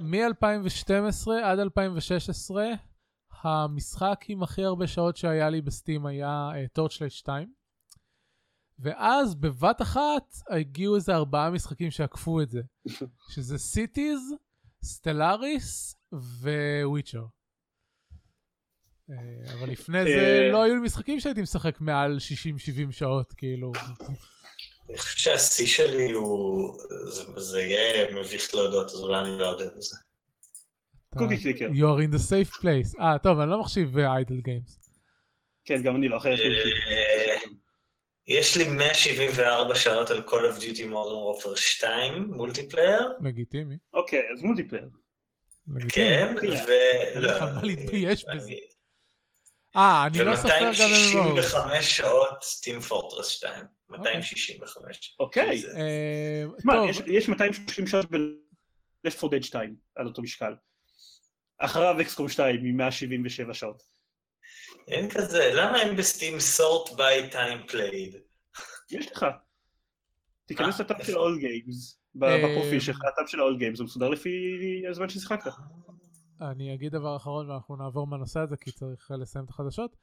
מ-אלפיים ושתים עשרה עד אלפיים ושש עשרה, המשחק עם הכי הרבה שעות שהיה לי בסטים היה Torchlight שתיים. ואז בבת אחת הגיעו איזה ארבעה משחקים שעקפו את זה, שזה סיטיז, סטלאריס וויצ'ר. אבל לפני זה לא היו לי משחקים שהייתי משחק מעל שישים שבעים שעות, כאילו. אני חושב שהשיא שלי הוא, זה יהיה מביך להודות, אז אולי אני לא יודע את זה. קוקי קליקר. You're in the safe place. אה, טוב, אני לא מחשיב איידל גיימס. כן, גם אני לא אחרי חלקים. יש לי מאה שבעים וארבע שעות על Call of Duty Modern Warfare שתיים, מולטיפלייר. לגיטימי. אוקיי, אז מולטיפלייר. כן, ולא. אבל להתבייש בזה. אה, אני לא סופר גם... ו-מאתיים שישים וחמש שעות Team Fortress שתיים. מאתיים שישים וחמש. אוקיי. יש מאתיים שלושים שעות ב-Left פור Dead שתיים על אותו משקל. אחריו אקסקום שתיים עם מאה שבעים ושבע שעות. אין כזה, למה הם בסטים sort by time played? יש לך. תיכנס לטאב של All Games, בפרופיל שלך, הטאב של All Games, זה מסודר לפי הזמן ששיחקת. אני אגיד דבר אחרון ואנחנו נעבור מהנושא הזה כי צריך לסיים את החדשות.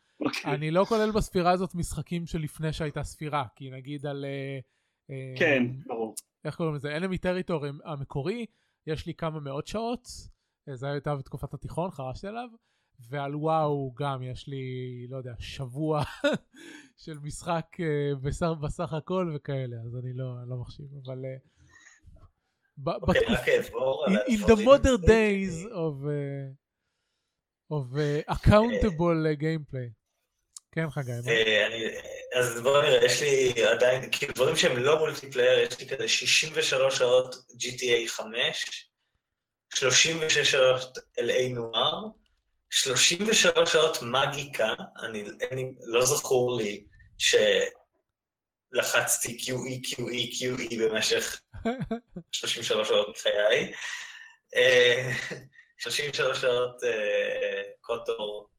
אני לא כולל בספירה הזאת משחקים שלפני שהייתה ספירה, כי נגיד על... כן, ברור. איך קוראים לזה? Enemy Territory המקורי, יש לי כמה מאות שעות, זה הייתה בתקופת התיכון, חרשתי עליו, ועל וואו גם יש לי, לא יודע, שבוע של משחק בסך הכל וכאלה, אז אני לא מחשיב, אבל... in the modern days of of accountable gameplay. כן חגי. אז בואו נראה, יש לי עדיין, כאילו דברים שהם לא מולטיפלייר, יש לי כזה שישים ושלוש שעות ג'י טי איי חמש, שלושים ושש שעות אל איי נוער, שלושים ושלוש שעות מגיקה, אני לא זכור לי ש... לחצתי קיו אי, קיו אי, קיו אי במשך שלושים ושלוש שעות חיי. שלושים ושלוש שעות קוטור,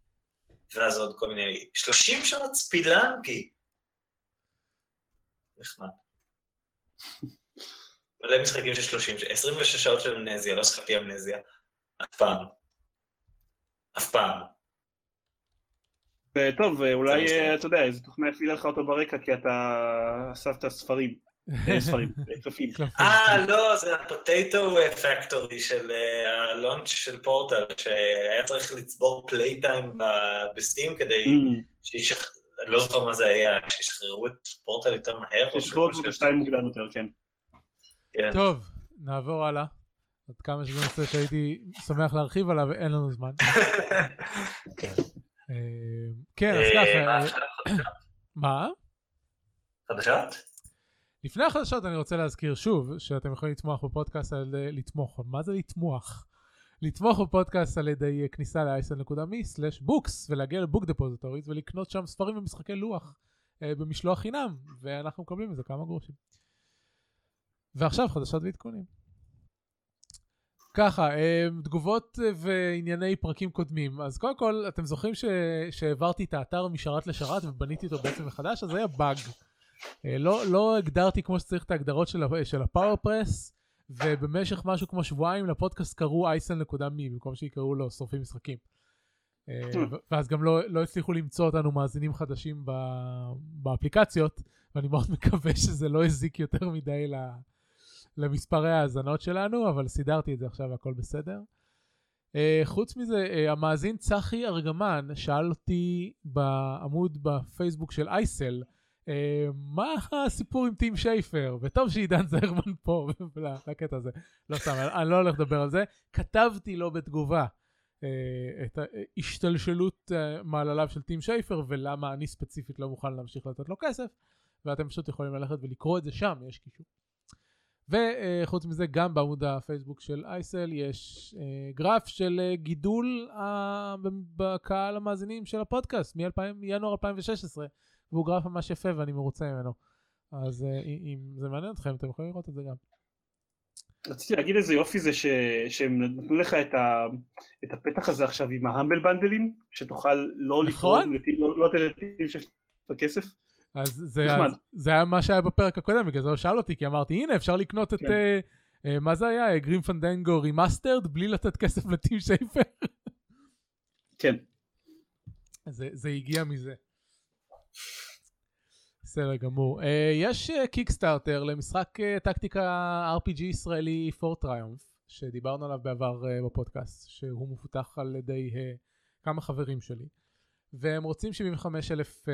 ואז עוד כל מיני... שלושים שעות ספילנקי. נחמד. מלא משחקים של שלושים, עשרים ושש שעות של אמנזיה, לא שחקתי אמנזיה. אף פעם. אף פעם. טוב, אולי, אתה יודע, איזו תוכנה הפעילה לך אותו ברקע, כי אתה אספת ספרים, ספרים, קלפים. אה, לא, זה הפוטטו פקטורי של הלונץ' של פורטל, שהיה צריך לצבור פלייטיים בסטים כדי שישחררו, אני לא זוכר מה זה היה, שישחררו את פורטל יותר מהר. שישחררו את שתיים מוקדם יותר, כן. טוב, נעבור הלאה. עד כמה שזה נושא שהייתי שמח להרחיב עליו, אין לנו זמן. כן. כן, אז ככה. מה? חדשות? לפני החדשות אני רוצה להזכיר שוב שאתם יכולים לתמוך בפודקאסט על ידי לתמוך. מה זה לתמוך? לתמוך בפודקאסט על ידי כניסה ל-אייסן דוט מי סלאש בוקס ולהגיע לבוק דפוזיטוריז ולקנות שם ספרים ומשחקי לוח במשלוח חינם, ואנחנו מקבלים את זה כמה גרושים. ועכשיו חדשות ועדכונים. ככה, תגובות וענייני פרקים קודמים. אז קודם כל, אתם זוכרים ש... שהעברתי את האתר משרת לשרת ובניתי אותו בעצם מחדש? אז זה היה באג. לא, לא הגדרתי כמו שצריך את ההגדרות של הפאורפרס, ובמשך משהו כמו שבועיים לפודקאסט קראו אייסן דוט מי, במקום שיקראו לו שורפים משחקים. ואז גם לא, לא הצליחו למצוא אותנו מאזינים חדשים ב... באפליקציות, ואני מאוד מקווה שזה לא הזיק יותר מדי ל... למספרי ההזנות שלנו, אבל סידרתי את זה עכשיו, הכל בסדר. חוץ מזה, המאזין צחי ארגמן שאל אותי בעמוד בפייסבוק של אייסל, מה הסיפור עם טים שייפר? וטוב שעידן זהרמן פה, לקטע הזה. לא סתם, אני לא הולך לדבר על זה. כתבתי לו בתגובה את ההשתלשלות מעלליו של טים שייפר, ולמה אני ספציפית לא מוכן להמשיך לתת לו כסף, ואתם פשוט יכולים ללכת ולקרוא את זה שם, יש קישור. וחוץ מזה גם בעמוד הפייסבוק של אייסל יש גרף של גידול בקהל המאזינים של הפודקאסט מינואר אלפיים ושש עשרה, והוא גרף ממש יפה ואני מרוצה ממנו, אז אם זה מעניין אתכם אתם יכולים לראות את זה גם. רציתי להגיד איזה יופי זה שהם נתנו לך את הפתח הזה עכשיו עם ההמבל בנדלים, שתוכל לא לקרוא, לא תלתים שיש את הכסף. אז זה היה מה שהיה בפרק הקודם, בגלל זה הוא שאל אותי, כי אמרתי, הנה, אפשר לקנות את, מה זה היה, גרים פנדנגו רימאסטרד, בלי לתת כסף לטים שייפר. כן. זה הגיע מזה. בסדר גמור. יש קיקסטארטר למשחק טקטיקה אר פי ג'י ישראלי פור טריומף, שדיברנו עליו בעבר בפודקאסט, שהוא מפותח על ידי כמה חברים שלי, והם רוצים שבעים וחמישה אלף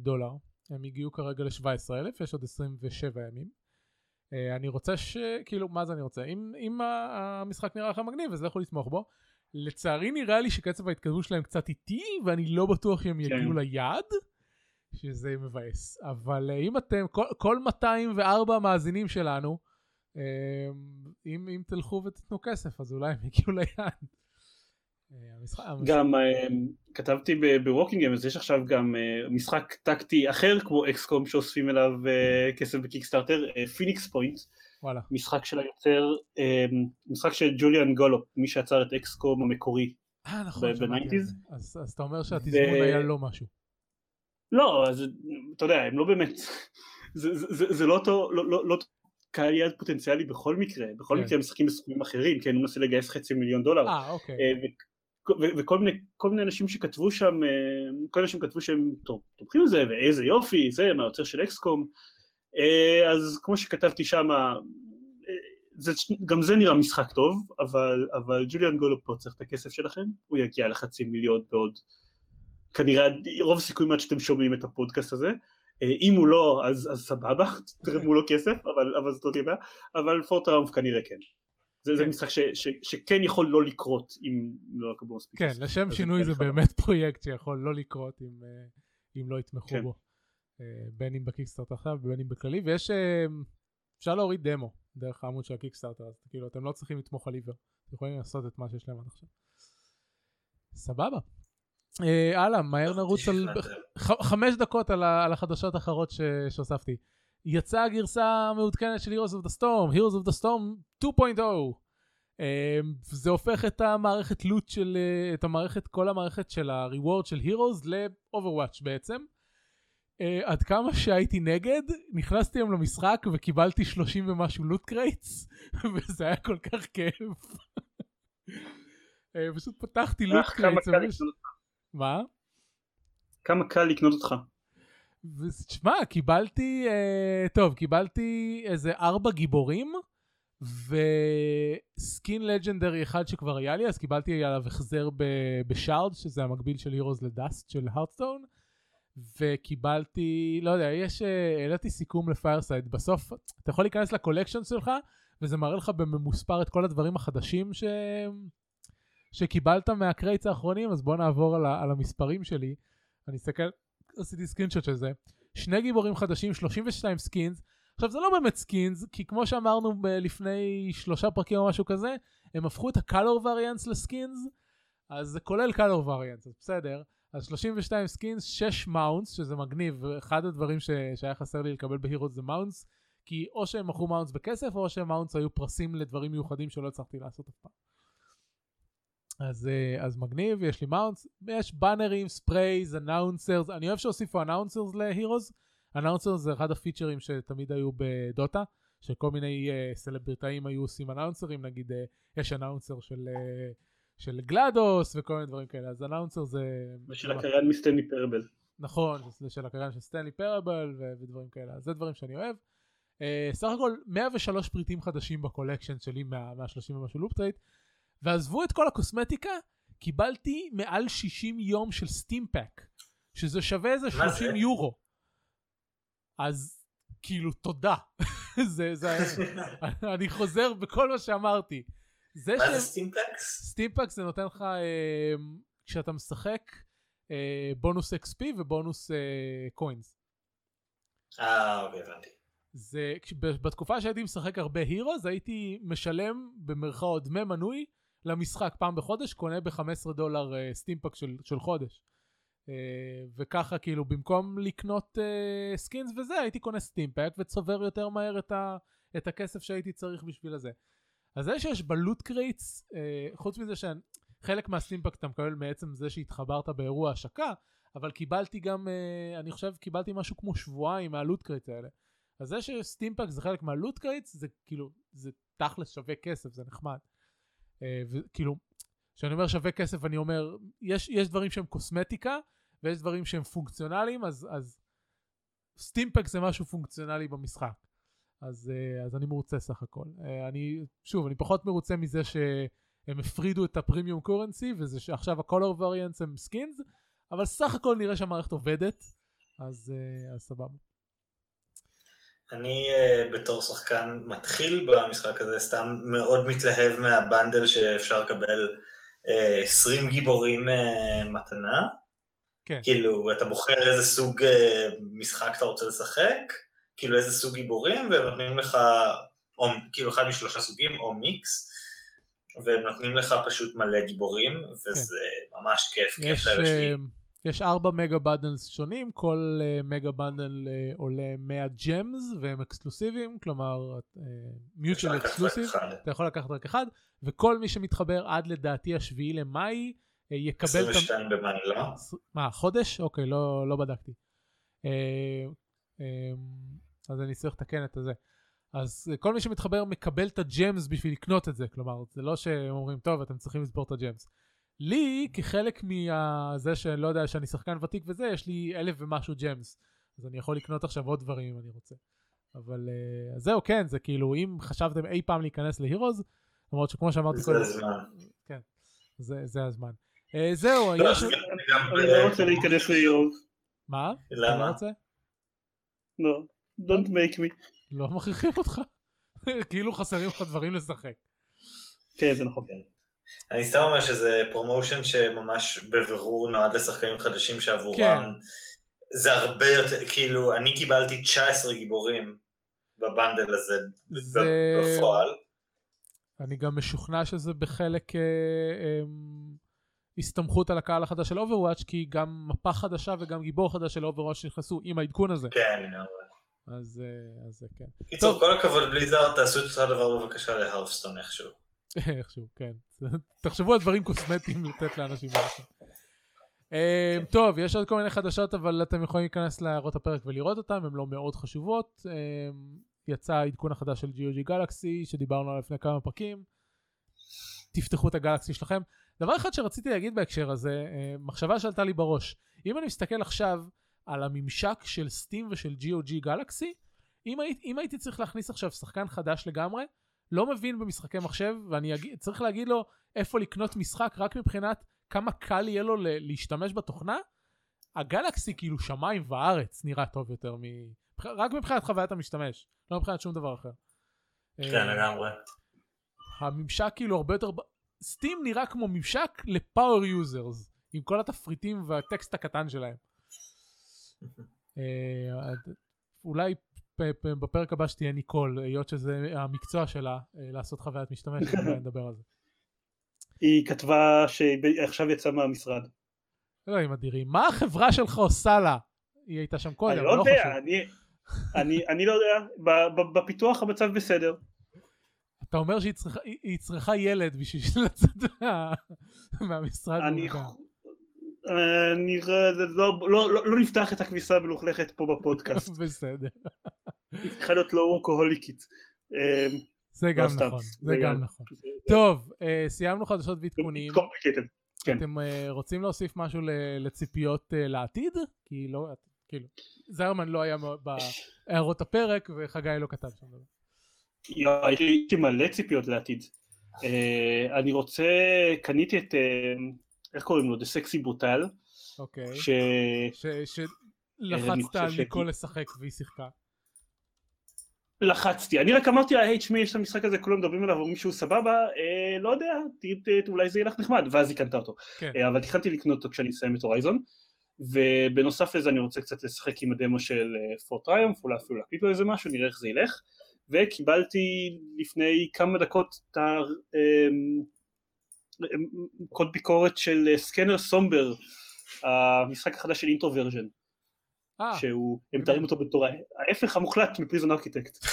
דולר. הם הגיעו כרגע ל-שבעה עשר אלף, יש עוד עשרים ושבעה ימים. אני רוצה ש... כאילו, מה זה אני רוצה? אם, אם המשחק נראה לך מגניב, אז לא יכול לתמוך בו. לצערי נראה לי שקצב ההתקדמות שלהם קצת איטי, ואני לא בטוח אם יגיעו ליעד, שזה מבאס. אבל אם אתם, כל, כל מאתיים וארבעה מאזינים שלנו, אם, אם תלכו ותתנו כסף, אז אולי הם יגיעו ליעד. גם כתבתי בווקינג גיימס, יש עכשיו גם משחק טקטי אחר כמו אקסקום שאוספים אליו כסף בקיקסטארטר, פיניקס פוינט, משחק של היוצר, משחק של ג'וליאן גולופ, מי שעצר את אקסקום המקורי בניינטיז. אז אתה אומר שהתזמון היה לא משהו. לא, אתה יודע, הם לא באמת, זה לא אותו קהל יעד פוטנציאלי בכל מקרה, בכל מקרה הם משחקים בסכומים אחרים, כי אני מנסה לגייס חצי מיליון דולר. אה, אוקיי. וכל מיני, כל מיני אנשים שכתבו שם, כל אנשים כתבו שהם תומכים לזה, ואיזה יופי, זה מהיוצר של אקסקום, אז כמו שכתבתי שם, גם זה נראה משחק טוב, אבל, אבל ג'וליאן גולופ פה צריך את הכסף שלכם, הוא יגיע לחצי מיליון בעוד, כנראה רוב הסיכויים עד שאתם שומעים את הפודקאסט הזה, אם הוא לא, אז, אז סבבה, תרמו לו כסף, אבל, אבל זאת לא תדע, אבל פור טראומף כנראה כן. זה, זה משחק ש, ש, שכן יכול לא לקרות אם לא יקבלו מספיק. כן, לשם שינוי זה באמת פרויקט שיכול לא לקרות אם, אם לא יתמכו בו. בין אם בקיקסטארטר עכשיו, בין אם בכללי, ויש, אפשר להוריד דמו דרך העמוד של הקיקסטארטר, אז כאילו אתם לא צריכים לתמוך על עיוור, אתם יכולים לעשות את מה שיש להם עד עכשיו. סבבה. הלאה, מהר נרוץ על חמש דקות על החדשות האחרות שהוספתי. יצאה הגרסה המעודכנת של Heroes of the Storm, Heroes of the Storm two point oh. זה הופך את המערכת לוט של, את המערכת, כל המערכת של ה-reward של Heroes ל-Overwatch בעצם. עד כמה שהייתי נגד, נכנסתי היום למשחק וקיבלתי שלושים ומשהו לוט קרייטס, וזה היה כל כך כיף. פשוט פתחתי לוט קרייטס. מה? כמה קל לקנות אותך? ושמע, קיבלתי, אה, טוב, קיבלתי איזה ארבע גיבורים, וסקין לג'נדרי אחד שכבר היה לי, אז קיבלתי עליו החזר בשארד, שזה המקביל של הירוז לדאסט של הרדסטון, וקיבלתי, לא יודע, יש, העליתי סיכום לפיירסייד, בסוף אתה יכול להיכנס לקולקשן שלך, וזה מראה לך בממוספר את כל הדברים החדשים ש... שקיבלת מהקרייטס האחרונים, אז בוא נעבור על, ה... על המספרים שלי, אני אסתכל... עשיתי סקרינשוט של זה, שני גיבורים חדשים, שלושים ושתיים סקינס, עכשיו זה לא באמת סקינס, כי כמו שאמרנו לפני שלושה פרקים או משהו כזה, הם הפכו את ה-color variants לסקינס, אז זה כולל color variants, אז בסדר, אז שלושים ושתיים סקינס, שש מאונס, שזה מגניב, אחד הדברים ש... שהיה חסר לי לקבל בהירות זה מאונס, כי או שהם מכרו מאונס בכסף, או שהם מאונס היו פרסים לדברים מיוחדים שלא הצלחתי לעשות אף פעם. אז, אז מגניב, יש לי מאונס, יש בנרים, ספרייז, אנאונסרס, אני אוהב שהוסיפו אנאונסרס להירוז, אנאונסרס זה אחד הפיצ'רים שתמיד היו בדוטה, שכל מיני uh, סלבריטאים היו עושים אנאונסרים, נגיד uh, יש אנאונסר של, uh, של גלדוס וכל מיני דברים כאלה, אז אנאונסר זה... ושל הקרן מסטנלי פרבל. נכון, זה של הקרן של סטנלי פרבל ו- ודברים כאלה, אז זה דברים שאני אוהב. Uh, סך הכל מאה ושלוש פריטים חדשים בקולקשן שלי מה, מה-שלושים ומשהו לופטייט, ועזבו את כל הקוסמטיקה, קיבלתי מעל שישים יום של סטים פאק, שזה שווה איזה שלושים יורו. אז כאילו תודה. זה, זה, אני חוזר בכל מה שאמרתי. זה מה ש... זה סטים פאקס? סטים פאקס זה נותן לך, אה, כשאתה משחק, אה, בונוס אקס פי ובונוס אה, קוינס. אה, הבנתי. זה, בתקופה שהייתי משחק הרבה הירוז, הייתי משלם במרכאות דמי מנוי, למשחק פעם בחודש, קונה ב-חמישה עשר דולר uh, סטימפאק של, של חודש. Uh, וככה כאילו במקום לקנות uh, סקינס וזה, הייתי קונה סטימפאק וצובר יותר מהר את, ה, את הכסף שהייתי צריך בשביל הזה. אז זה שיש בלוט קרייטס, uh, חוץ מזה שחלק מהסטימפאק אתה מקבל מעצם זה שהתחברת באירוע השקה, אבל קיבלתי גם, uh, אני חושב קיבלתי משהו כמו שבועיים מהלוט קרייטס האלה. אז זה שסטימפאק זה חלק מהלוט קרייטס, זה כאילו, זה תכלס שווה כסף, זה נחמד. וכאילו, כשאני אומר שווה כסף, אני אומר, יש, יש דברים שהם קוסמטיקה, ויש דברים שהם פונקציונליים, אז, אז סטימפאק זה משהו פונקציונלי במשחק. אז, אז אני מרוצה סך הכל. אני, שוב, אני פחות מרוצה מזה שהם הפרידו את הפרימיום קורנסי, וזה שעכשיו ה-color variants הם סקינס, אבל סך הכל נראה שהמערכת עובדת, אז, אז סבבה. אני בתור שחקן מתחיל במשחק הזה, סתם מאוד מתלהב מהבנדל שאפשר לקבל עשרים גיבורים מתנה. כן. כאילו, אתה בוחר איזה סוג משחק אתה רוצה לשחק, כאילו איזה סוג גיבורים, ונותנים לך, או, כאילו אחד משלושה סוגים, או מיקס, והם נותנים לך פשוט מלא גיבורים, וזה ממש כיף, כיף להרשבים. יש ארבע מגה בנדלס שונים, כל מגה בנדל עולה מאה ג'מס, והם אקסקלוסיביים, כלומר, מיוטשל אקסקלוסיב, אתה יכול לקחת רק אחד, וכל מי שמתחבר עד לדעתי השביעי למאי, יקבל... עשרים ושתיים במאי, לא? מה, חודש? אוקיי, לא בדקתי. אז אני צריך לתקן את זה. אז כל מי שמתחבר מקבל את הג'מס בשביל לקנות את זה, כלומר, זה לא שאומרים, טוב, אתם צריכים לספור את הג'מס. לי, כחלק מזה שלא יודע שאני שחקן ותיק וזה, יש לי אלף ומשהו ג'מס, אז אני יכול לקנות עכשיו עוד דברים אם אני רוצה. אבל זהו, כן, זה כאילו, אם חשבתם אי פעם להיכנס להירוז, למרות שכמו שאמרתי... זה הזמן. כן, זה הזמן. זהו, אני לא רוצה להיכנס להירוז. מה? למה? לא, don't make me. לא מכריחים אותך, כאילו חסרים לך דברים לשחק. כן, זה נכון. אני סתם אומר שזה פרומושן שממש בבירור נועד לשחקנים חדשים שעבורם, זה הרבה יותר, כאילו, אני קיבלתי תשע עשרה גיבורים בבנדל הזה בפועל. אני גם משוכנע שזה בחלק הסתמכות על הקהל החדש של Overwatch, כי גם מפה חדשה וגם גיבור חדש של Overwatch נכנסו עם העדכון הזה. כן, אני אומר. אז זה כן. קיצור, כל הכבוד בליזארד, תעשו את אותו דבר בבקשה להרפסטון איכשהו. איכשהו, כן. תחשבו על דברים קוסמטיים לתת לאנשים. טוב, יש עוד כל מיני חדשות, אבל אתם יכולים להיכנס להערות הפרק ולראות אותם, הן לא מאוד חשובות. יצא העדכון החדש של ג'י או ג'י גלקסי, שדיברנו עליו לפני כמה פרקים. תפתחו את הגלקסי שלכם. דבר אחד שרציתי להגיד בהקשר הזה, מחשבה שעלתה לי בראש. אם אני מסתכל עכשיו, על הממשק של סטים ושל ג'י או ג'י גלקסי, אם, אם הייתי צריך להכניס עכשיו שחקן חדש לגמרי, לא מבין במשחקי מחשב, ואני אגיד, צריך להגיד לו איפה לקנות משחק, רק מבחינת כמה קל יהיה לו להשתמש בתוכנה, הגלקסי כאילו שמיים וארץ נראה טוב יותר, מ... רק מבחינת חוויית המשתמש, לא מבחינת שום דבר אחר. כן, לגמרי. הממשק כאילו הרבה יותר, סטים נראה כמו ממשק לפאוור יוזרס, עם כל התפריטים והטקסט הקטן שלהם. אולי בפרק הבא שתהיה ניקול, היות שזה המקצוע שלה לעשות חוויית משתמש, נדבר על זה. היא כתבה שעכשיו יצאה מהמשרד. לא, היא מדהימה. מה החברה שלך עושה לה? היא הייתה שם קודם. אני לא יודע, אני לא יודע. בפיתוח המצב בסדר. אתה אומר שהיא צריכה ילד בשביל לצאת מהמשרד. אני אני לא נפתח את הכביסה המלוכלכת פה בפודקאסט. בסדר. צריכה להיות לא אורקוהוליקית. זה גם נכון, זה גם נכון. טוב, סיימנו חדשות ועדכונים. אתם רוצים להוסיף משהו לציפיות לעתיד? כי לא, כאילו, זרמן לא היה בהערות הפרק וחגי לא כתב שם. הייתי מלא ציפיות לעתיד. אני רוצה, קניתי את... איך קוראים לו? The Sexy Brutal. אוקיי. שלחצת על ניקול לשחק והיא שיחקה. לחצתי. אני רק אמרתי לה, היי, שמי, יש את המשחק הזה, כולם מדברים עליו, מישהו סבבה, לא יודע, אולי זה ילך נחמד, ואז היא קנתה אותו. אבל תכנתי לקנות אותו כשאני אסיים את הורייזון, ובנוסף לזה אני רוצה קצת לשחק עם הדמו של פורט טריומף, אולי אפילו להקליט לו איזה משהו, נראה איך זה ילך, וקיבלתי לפני כמה דקות את ה... קוד ביקורת של סקנר סומבר, המשחק החדש של אינטרוורז'ן, שהוא, הם מתארים אותו בתור ההפך המוחלט מפריזון ארכיטקט.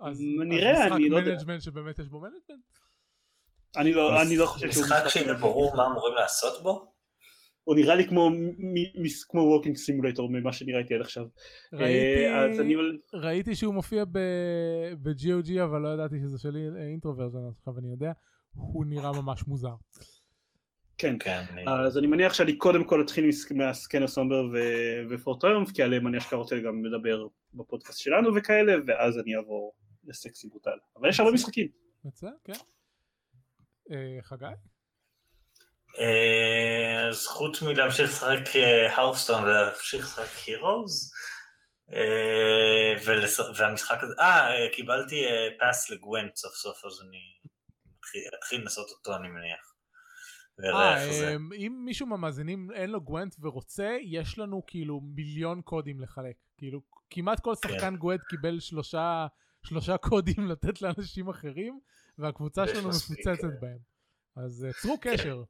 אז נראה, אני לא יודע. משחק מנג'מנט שבאמת יש בו מנג'מנט? אני לא חושב שהוא משחק שברור מה אמורים לעשות בו? הוא נראה לי כמו ווקינג סימולייטור ממה שנראיתי עד עכשיו. ראיתי שהוא מופיע ב-ג'י או ג'י, אבל לא ידעתי שזה שלי אינטרוורז'ן, עכשיו אני יודע, הוא נראה ממש מוזר. כן, אז אני מניח שאני קודם כל אתחיל מהסקנר סומבר ופורט טריומף, כי עליהם אני אשכח רוצה גם לדבר בפודקאסט שלנו וכאלה, ואז אני אעבור לסקסי ברוטל. אבל יש הרבה משחקים. מצא, כן. חגי? אז חוץ מלהמשיך לשחק הרפסטון ולהמשיך לשחק הירוז והמשחק הזה, אה, קיבלתי פאס לגוונט סוף סוף, אז אני אתחיל לנסות אותו, אני מניח. אם מישהו מהמאזינים אין לו גוונט ורוצה, יש לנו כאילו מיליון קודים לחלק, כאילו כמעט כל שחקן גוונט קיבל שלושה שלושה קודים לתת לאנשים אחרים, והקבוצה שלנו מפוצצת בהם. אז צרו קשר.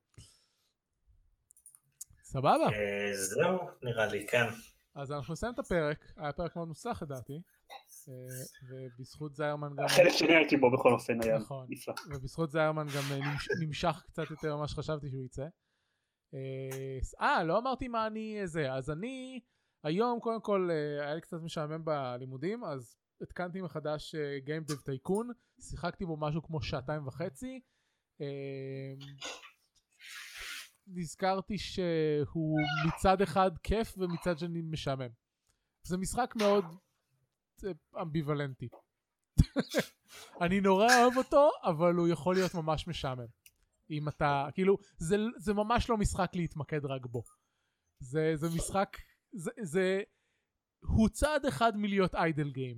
סבבה? זהו, נראה לי, כן. אז אנחנו נסיים את הפרק, היה פרק מאוד נוסח, לדעתי, ובזכות זיירמן גם... החלק שני הייתי בו בכל אופן היה נפלא. ובזכות זיירמן גם נמשך קצת יותר ממה שחשבתי שהוא יצא. אה, לא אמרתי מה אני זה, אז אני היום קודם כל היה לי קצת משעמם בלימודים, אז התקנתי מחדש Game Dev Tycoon, שיחקתי בו משהו כמו שעתיים וחצי, נזכרתי שהוא מצד אחד כיף ומצד שני משעמם. זה משחק מאוד אמביוולנטי. אני נורא אוהב אותו, אבל הוא יכול להיות ממש משעמם. אם אתה, כאילו, זה, זה ממש לא משחק להתמקד רק בו. זה, זה משחק, זה, זה, הוא צעד אחד מלהיות איידל גיים.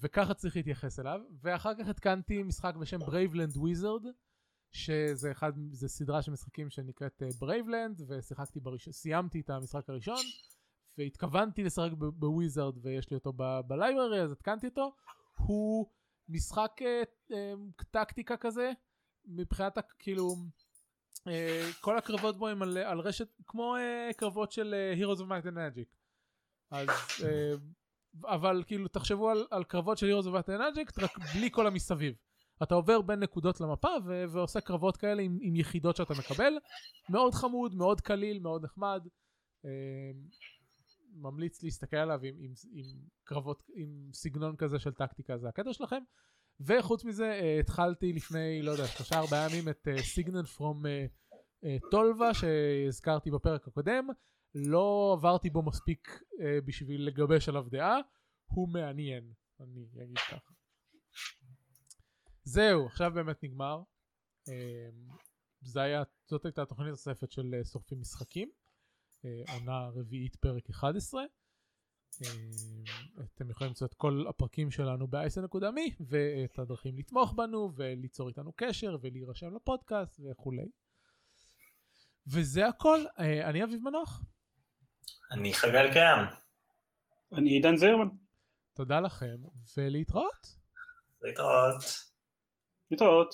וככה צריך להתייחס אליו. ואחר כך התקנתי משחק בשם Braveland Wizard, שזה אחד, זה סדרה של משחקים שנקראת Braveland, ושיחקתי בראש, סיימתי את המשחק הראשון, והתכוונתי לשחק בוויזרד, ויש לי אותו בלייברי, אז התקנתי אותו. הוא משחק טקטיקה כזה, מבחינת כאילו, כל הקרבות בו הם על, על רשת, כמו קרבות של Heroes of Might and Magic. אז, אבל כאילו, תחשבו על, על קרבות של Heroes of Might and Magic, רק בלי כל המסביב. אתה עובר בין נקודות למפה ו- ועושה קרבות כאלה עם-, עם יחידות שאתה מקבל. מאוד חמוד, מאוד קליל, מאוד נחמד. אה, ממליץ להסתכל עליו עם, עם-, עם קרבות, עם סגנון כזה של טקטיקה, זה הקטע שלכם. וחוץ מזה, אה, התחלתי לפני, לא יודע, שלושה ארבעה ימים את סיגנל פרום טולווה שהזכרתי בפרק הקודם. לא עברתי בו מספיק אה, בשביל לגבש עליו דעה. הוא מעניין, אני אגיד ככה. זהו, עכשיו באמת נגמר. זאת הייתה התוכנית הספת של שורפים משחקים. עונה רביעית פרק אחד עשר. אתם יכולים למצוא את כל הפרקים שלנו ב-איי סי נקודה מי, ואת הדרכים לתמוך בנו, וליצור איתנו קשר, ולהירשם לפודקאסט וכו'. וזה הכל. אני אביב מנוח. אני חגל קיים. אני עידן זרמן. תודה לכם, ולהתראות. להתראות. It out.